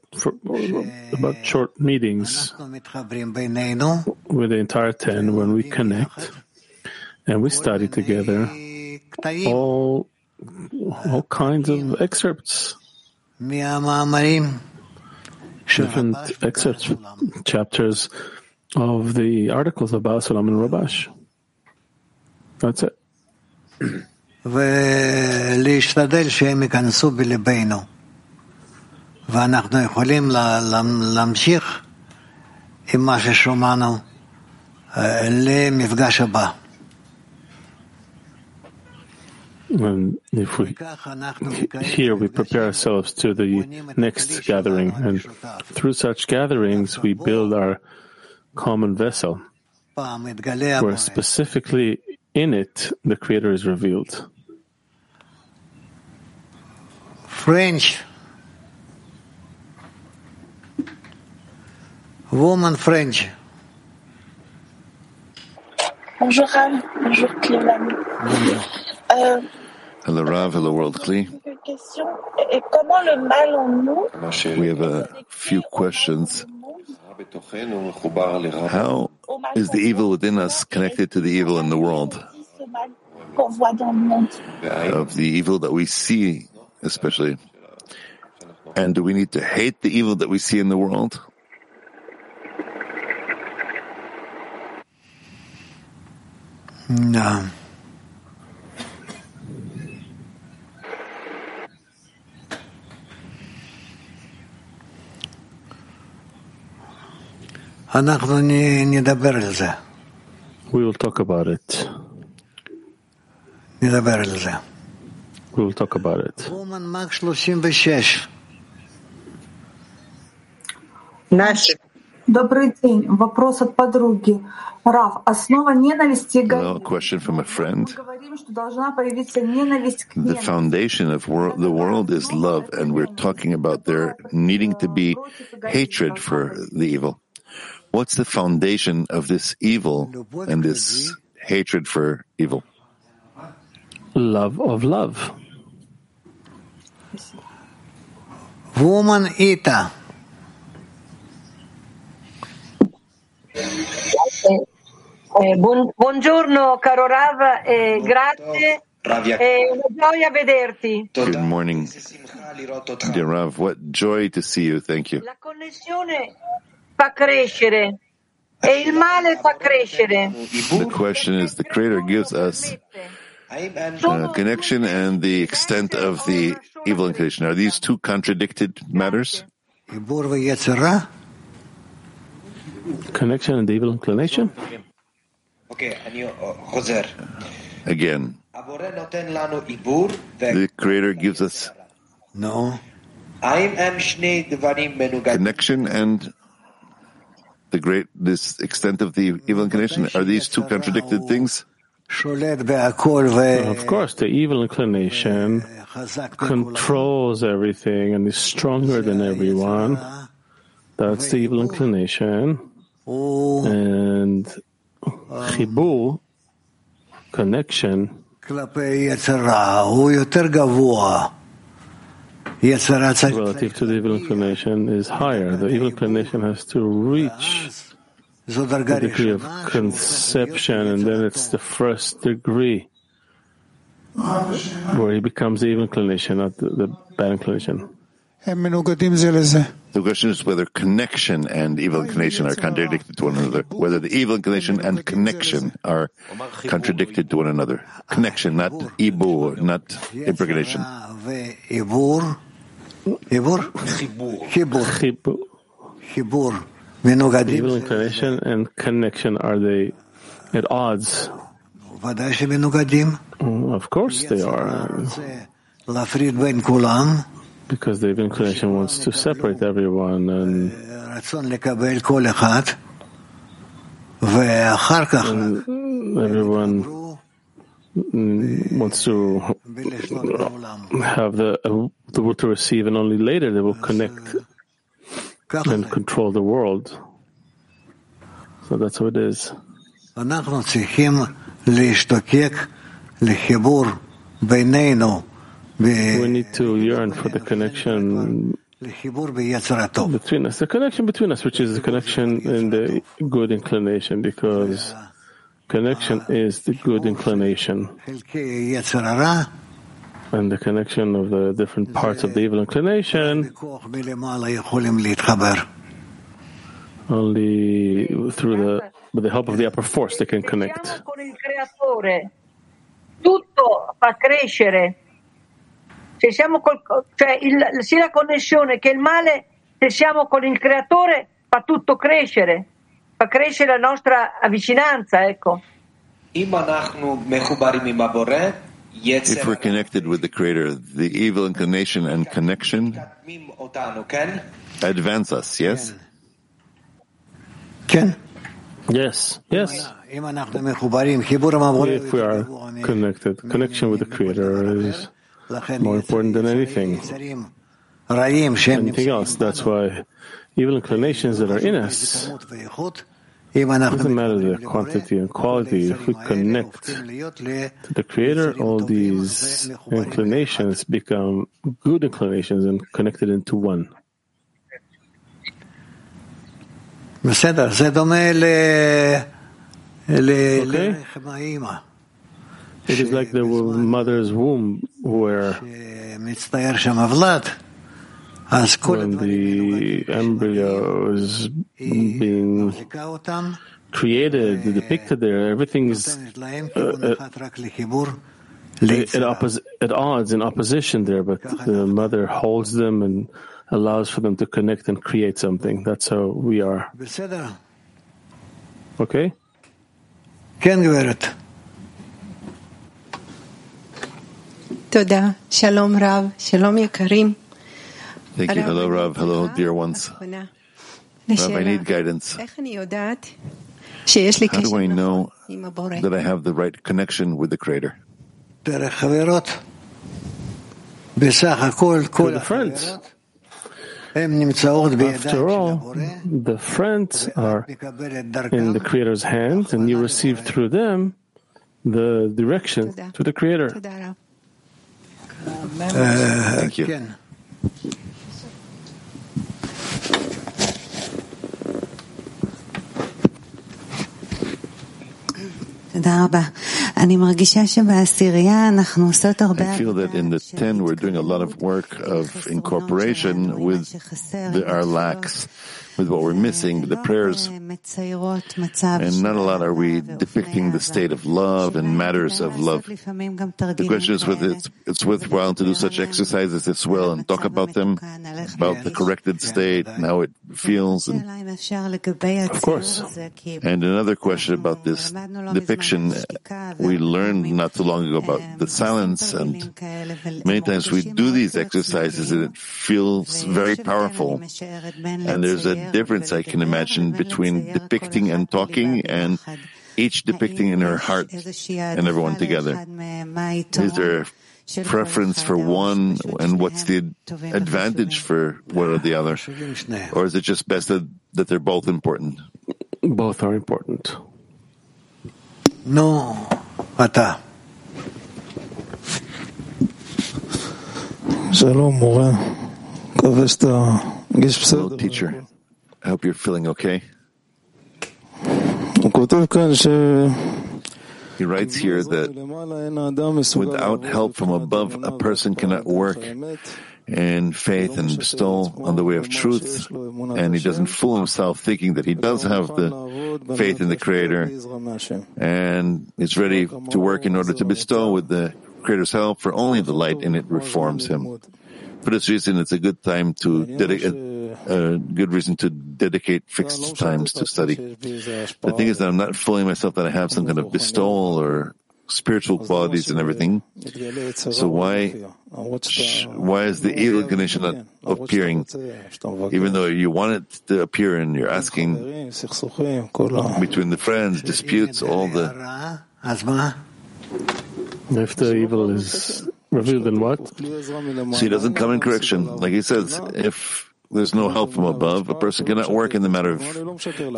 meetings with the entire 10 when we connect and we study together all kinds of excerpts, different excerpts, chapters of the articles of Baal Hasulam and Rabash. That's it. And if we here, we prepare ourselves to the next gathering, and through such gatherings we build our common vessel, where specifically in it the Creator is revealed. French. Bonjour, Rav. Bonjour, Kli. Hello, Rav. Hello, World Kli. We have a few questions. How is the evil within us connected to the evil in the world? Of the evil that we see, especially. And do we need to hate the evil that we see in the world? No. We will talk about it. Woman Mark 36. Hello, question from a friend. The foundation of the world is love, and we're talking about there needing to be hatred for the evil. What's the foundation of this evil and this hatred for evil? Love of love. Woman Eta. Buongiorno, caro Rav, grazie. Good morning, dear Rav. What joy to see you. Thank you. The question is, the Creator gives us connection and the extent of the evil inclination. Are these two contradicted matters? Connection and the evil inclination? Again, the Creator gives us connection and this extent of the evil inclination. Are these two contradicted things? Of course, the evil inclination controls everything and is stronger than everyone. That's the evil inclination. And chibur, connection, relative to the evil inclination is higher. The evil inclination has to reach the degree of conception, and then it's the first degree where it becomes the evil inclination, not the bad inclination. The question is whether connection and evil inclination are contradicted to one another. Whether the evil inclination and connection are contradicted to one another. Connection, not ibur, not impregnation. Evil inclination and connection, are they at odds? Of course they are. because the Divine Creation wants to separate everyone and everyone wants to have the will to receive, and only later they will connect and control the world. So that's how it is. We need to yearn for the connection between us. The connection between us, which is the connection in the good inclination, because connection is the good inclination. And the connection of the different parts of the evil inclination, only through the with the help of the upper force they can connect. Se siamo col cioè il sia la connessione che il male, se siamo con il creatore fa tutto crescere, fa crescere la nostra vicinanza, ecco. If we're connected with the creator, the evil inclination and connection advance us, yes? Ken? Yes, yes. If we are connected, connection with the creator is more important than anything else. That's why evil inclinations that are in us, it doesn't matter the quantity and quality. If we connect to the Creator, all these inclinations become good inclinations and connected into one. Okay? It is like the mother's womb, where when the embryo is being created, depicted there, everything is at odds, in opposition there, but the mother holds them and allows for them to connect and create something. That's how we are. Okay? Toda. Shalom Rav. Shalom Yekarim. Thank you. Hello Rav. Hello dear ones. Rav, I need guidance. How do I know that I have the right connection with the Creator? With the friends. After all, the friends are in the Creator's hands, and you receive through them the direction to the Creator. Thank you. I feel that in the 10 we're doing a lot of work of incorporation with our lacks, with what we're missing, the prayers, and not a lot are we depicting the state of love and matters of love. The question is whether it's worthwhile to do such exercises as well and talk about them, about the corrected state and how it feels. And of course. And another question about this depiction, we learned not too long ago about the silence, and many times we do these exercises and it feels very powerful. And there's a difference I can imagine between depicting and talking, and each depicting in her heart and everyone together. Is there a preference for one, and what's the advantage for one or the other? Or is it just best that they're both important? Both are important. No, Ata. Shalom, Mora. Hello, teacher. I hope you're feeling okay. He writes here that without help from above, a person cannot work in faith and bestow on the way of truth, and he doesn't fool himself thinking that he does have the faith in the Creator and is ready to work in order to bestow with the Creator's help, for only the light in it reforms him. For this reason, it's a good time to dedicate fixed times to study. The thing is that I'm not fooling myself that I have some kind of bestowal or spiritual qualities and everything. So why is the evil condition not appearing, even though you want it to appear and you're asking between the friends, disputes, all the... If the evil is revealed, then what? So he doesn't come in correction. Like he says, if there's no help from above, a person cannot work in the matter of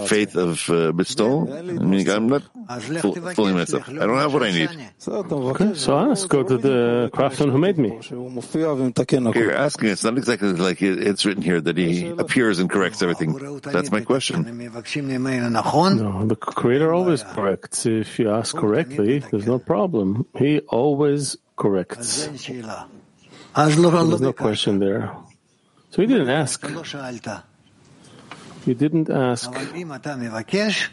faith of bestowal. Meaning, I'm not fooling myself. I don't have what I need. Okay, so ask, go to the craftsman who made me. Okay, you're asking, it's not exactly like it's written here that he appears and corrects everything. That's my question. No, the Creator always corrects. If you ask correctly, there's no problem. He always corrects. There's no question there. So he didn't ask. You didn't ask. If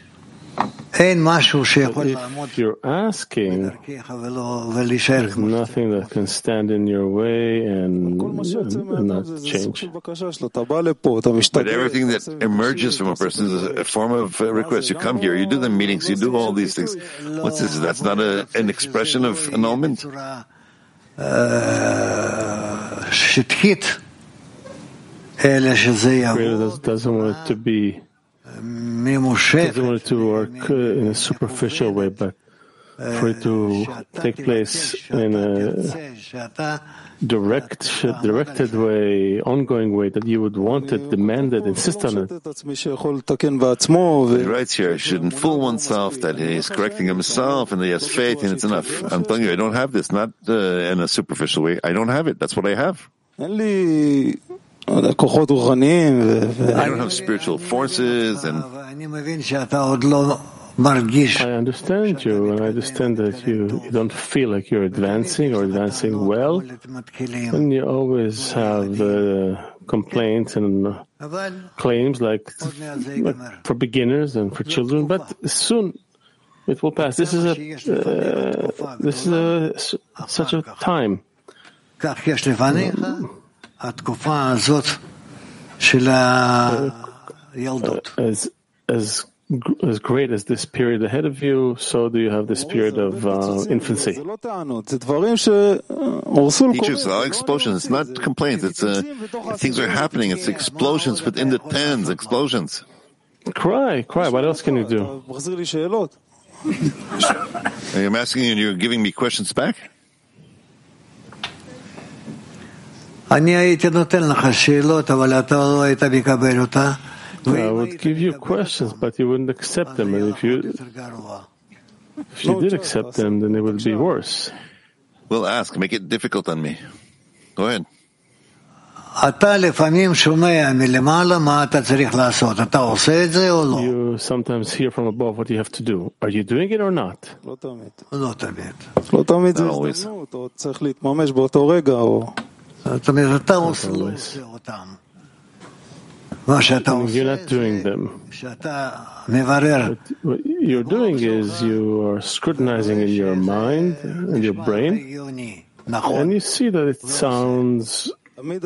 you're asking, there's nothing that can stand in your way and not change. But everything that emerges from a person is a form of request. You come here, you do the meetings, you do all these things. What's this? That's not an expression of annulment? Creator doesn't want it to be, doesn't want it to work in a superficial way, but for it to take place in a directed way, ongoing way, that you would want it, demand it, insist on it. He writes here, I shouldn't fool oneself, that he's correcting himself, and he has faith, and it's enough. I'm telling you, I don't have this, not in a superficial way. I don't have it. That's what I have. I don't have spiritual forces, and I understand you, and I understand that you don't feel like you're advancing or advancing well, and you always have complaints and claims like for beginners and for children, but soon it will pass. This is such a time. As great as this period ahead of you, so do you have this period of infancy. Teachers, all explosions. It's not complaints. It's things are happening. It's explosions within the tens. Explosions. Cry. What else can you do? I'm asking you, and you're giving me questions back. I would give you questions, but you wouldn't accept them. And if you did accept them, then it would be worse. We'll ask. Make it difficult on me. Go ahead. You sometimes hear from above what you have to do. Are you doing it or not? Not always. You're not doing them. What you're doing is you are scrutinizing in your mind and your brain, and you see that it sounds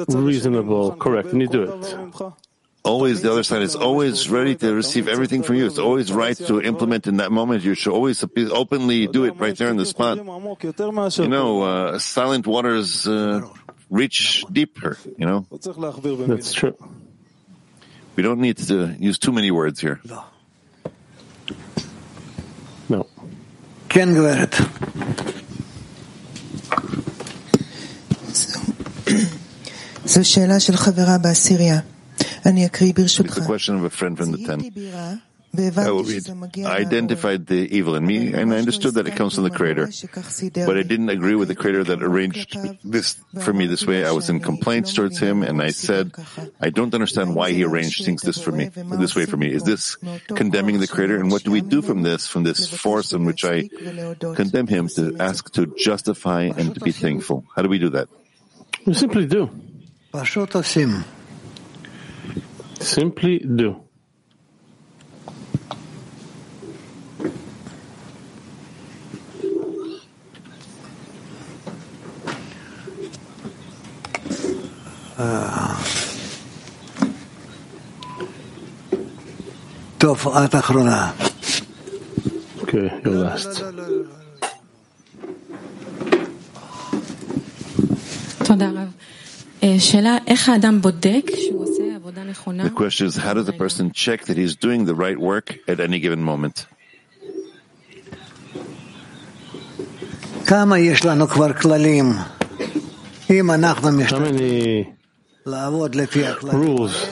reasonable, correct, and you do it. Always, the other side is always ready to receive everything from you. It's always right to implement in that moment. You should always openly do it right there on the spot. You know, silent waters reach deeper, you know. That's true. We don't need to use too many words here. No. Can go ahead. It's a question of a friend from the 10. I will read. I identified the evil in me, and I understood that it comes from the Creator. But I didn't agree with the Creator that arranged this for me this way. I was in complaints towards him, and I said, I don't understand why he arranged things this way for me. Is this condemning the Creator? And what do we do from this force in which I condemn him, to ask to justify and to be thankful? How do we do that? We simply do. Simply do. Okay, you're last. The question is, how does the person check that he's doing the right work at any given moment? How many rules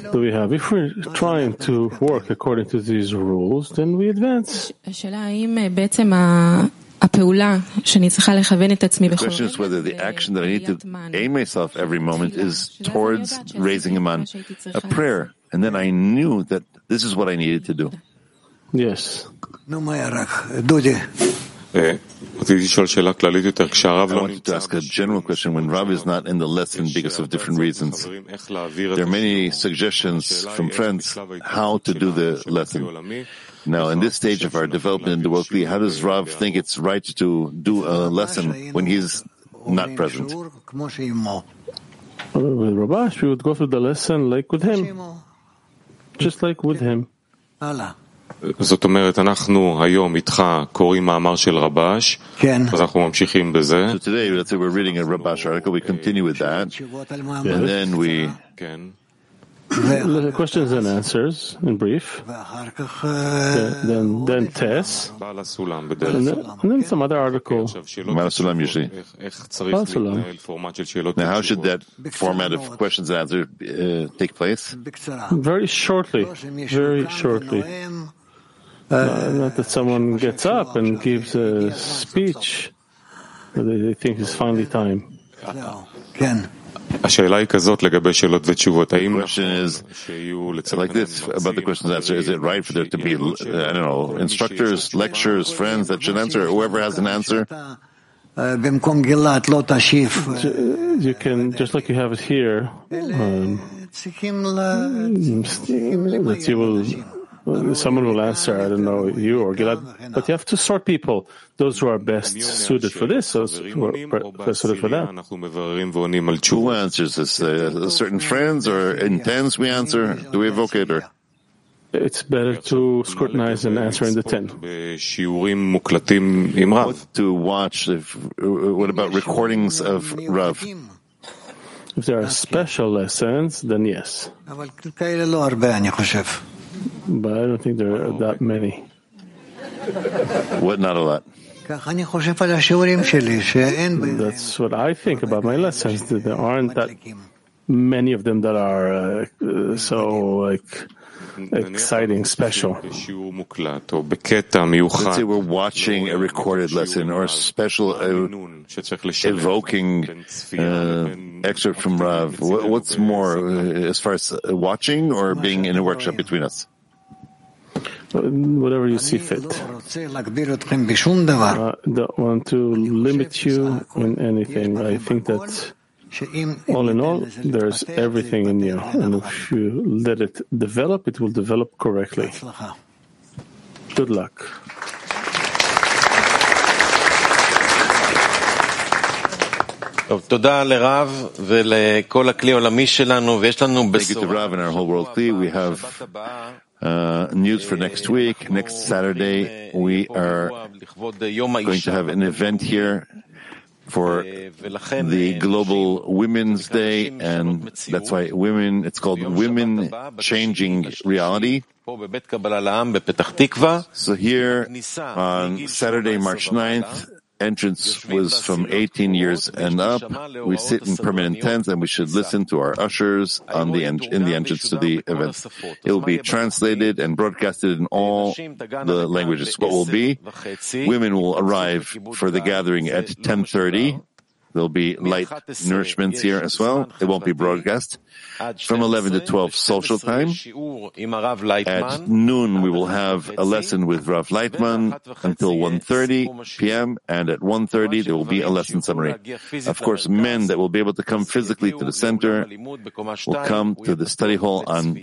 do we have? If we're trying to work according to these rules, then we advance. The question is whether the action that I need to aim myself every moment is towards raising Yamin, a prayer, and then I knew that this is what I needed to do. Yes. I wanted to ask a general question. When Rav is not in the lesson because of different reasons, there are many suggestions from friends how to do the lesson. Now, in this stage of our development in the world, how does Rav think it's right to do a lesson when he's not present? With Rabash, we would go through the lesson like with him, just like with him. זאת אומרת, אנחנו היום איתך קוראים מאמר של רבש, אז אנחנו ממשיכים בזה. So today, let's say we're reading a Rabash article, we continue with that, and then we... The questions and answers in brief, then tests, and then some other article. Baal Hasulam usually. Baal Hasulam. Now, how should that format of questions and answers take place? Very shortly. Not that someone gets up and gives a speech, but they think it's finally time. The question is like this about the questions and answers. Is it right for there to be, instructors, lecturers, friends that should answer, whoever has an answer? You can, just like you have it here, that you will, someone will answer, I don't know, you or Gilad, but you have to sort people, those who are best suited for this, those who are best suited for that. Who answers this? Certain friends or intents we answer? Do we evoke it? Or? It's better to scrutinize and answer in the 10. What to watch? What about recordings of Rav? If there are special lessons, then yes. But I don't think there are that many. What? Not a lot. That's what I think about my lessons. There aren't that many of them that are exciting, special. Let's say we're watching a recorded lesson or a special evoking excerpt from Rav. What's more, as far as watching or being in a workshop between us? Whatever you see fit. I don't want to limit you in anything. I think that all in all, there's everything in you. And if you let it develop, it will develop correctly. Good luck. Thank you to Rav and our whole world Kli. We have news for next week. Next Saturday, we are going to have an event here for the Global Women's Day, and that's why women, it's called Women Changing Reality. So here on Saturday, March 9th, entrance was from 18 years and up. We sit in permanent tents and we should listen to our ushers in the entrance to the event. It will be translated and broadcasted in all the languages. What will be? Women will arrive for the gathering at 10:30. There'll be light nourishments here as well. It won't be broadcast. From 11 to 12, social time. At noon, we will have a lesson with Rav Leitman until 1:30 p.m. And at 1:30, there will be a lesson summary. Of course, men that will be able to come physically to the center will come to the study hall on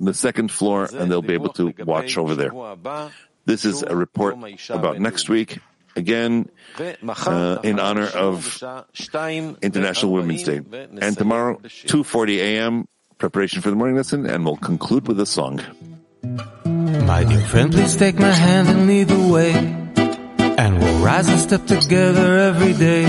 the second floor, and they'll be able to watch over there. This is a report about next week. Again, in honor of International Women's Day. And tomorrow, 2:40 a.m., preparation for the morning lesson, and we'll conclude with a song. My dear friend, please take my hand and lead the way, and we'll rise and step together every day.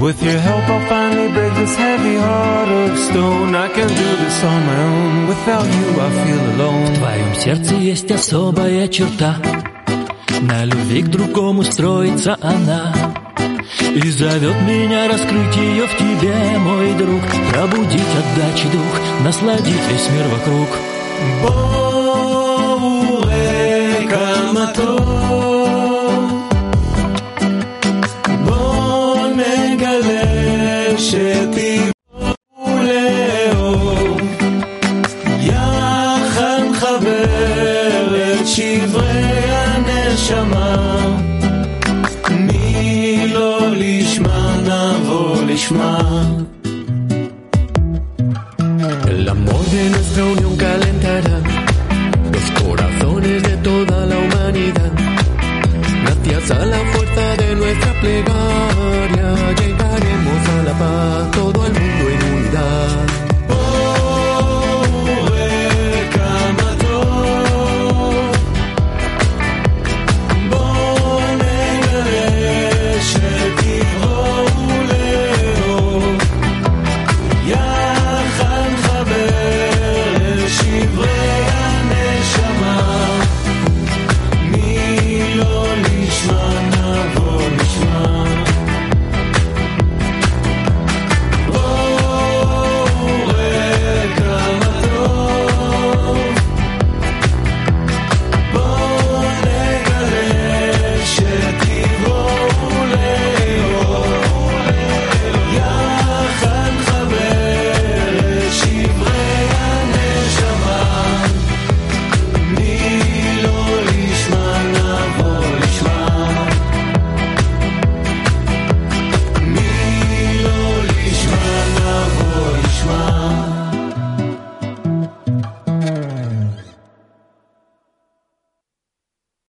With your help I'll finally break this heavy heart of stone. I can do this on my own. Without you I feel alone. В твоем сердце есть особая черта. На любви к другому строится она. И зовет меня раскрыть ее в тебе, мой друг. Пробудить отдачи дух, насладить весь мир вокруг. La moda nos reunión calentará los corazones de toda la humanidad. Gracias a la fuerza de nuestra plegaria llegaremos a la paz.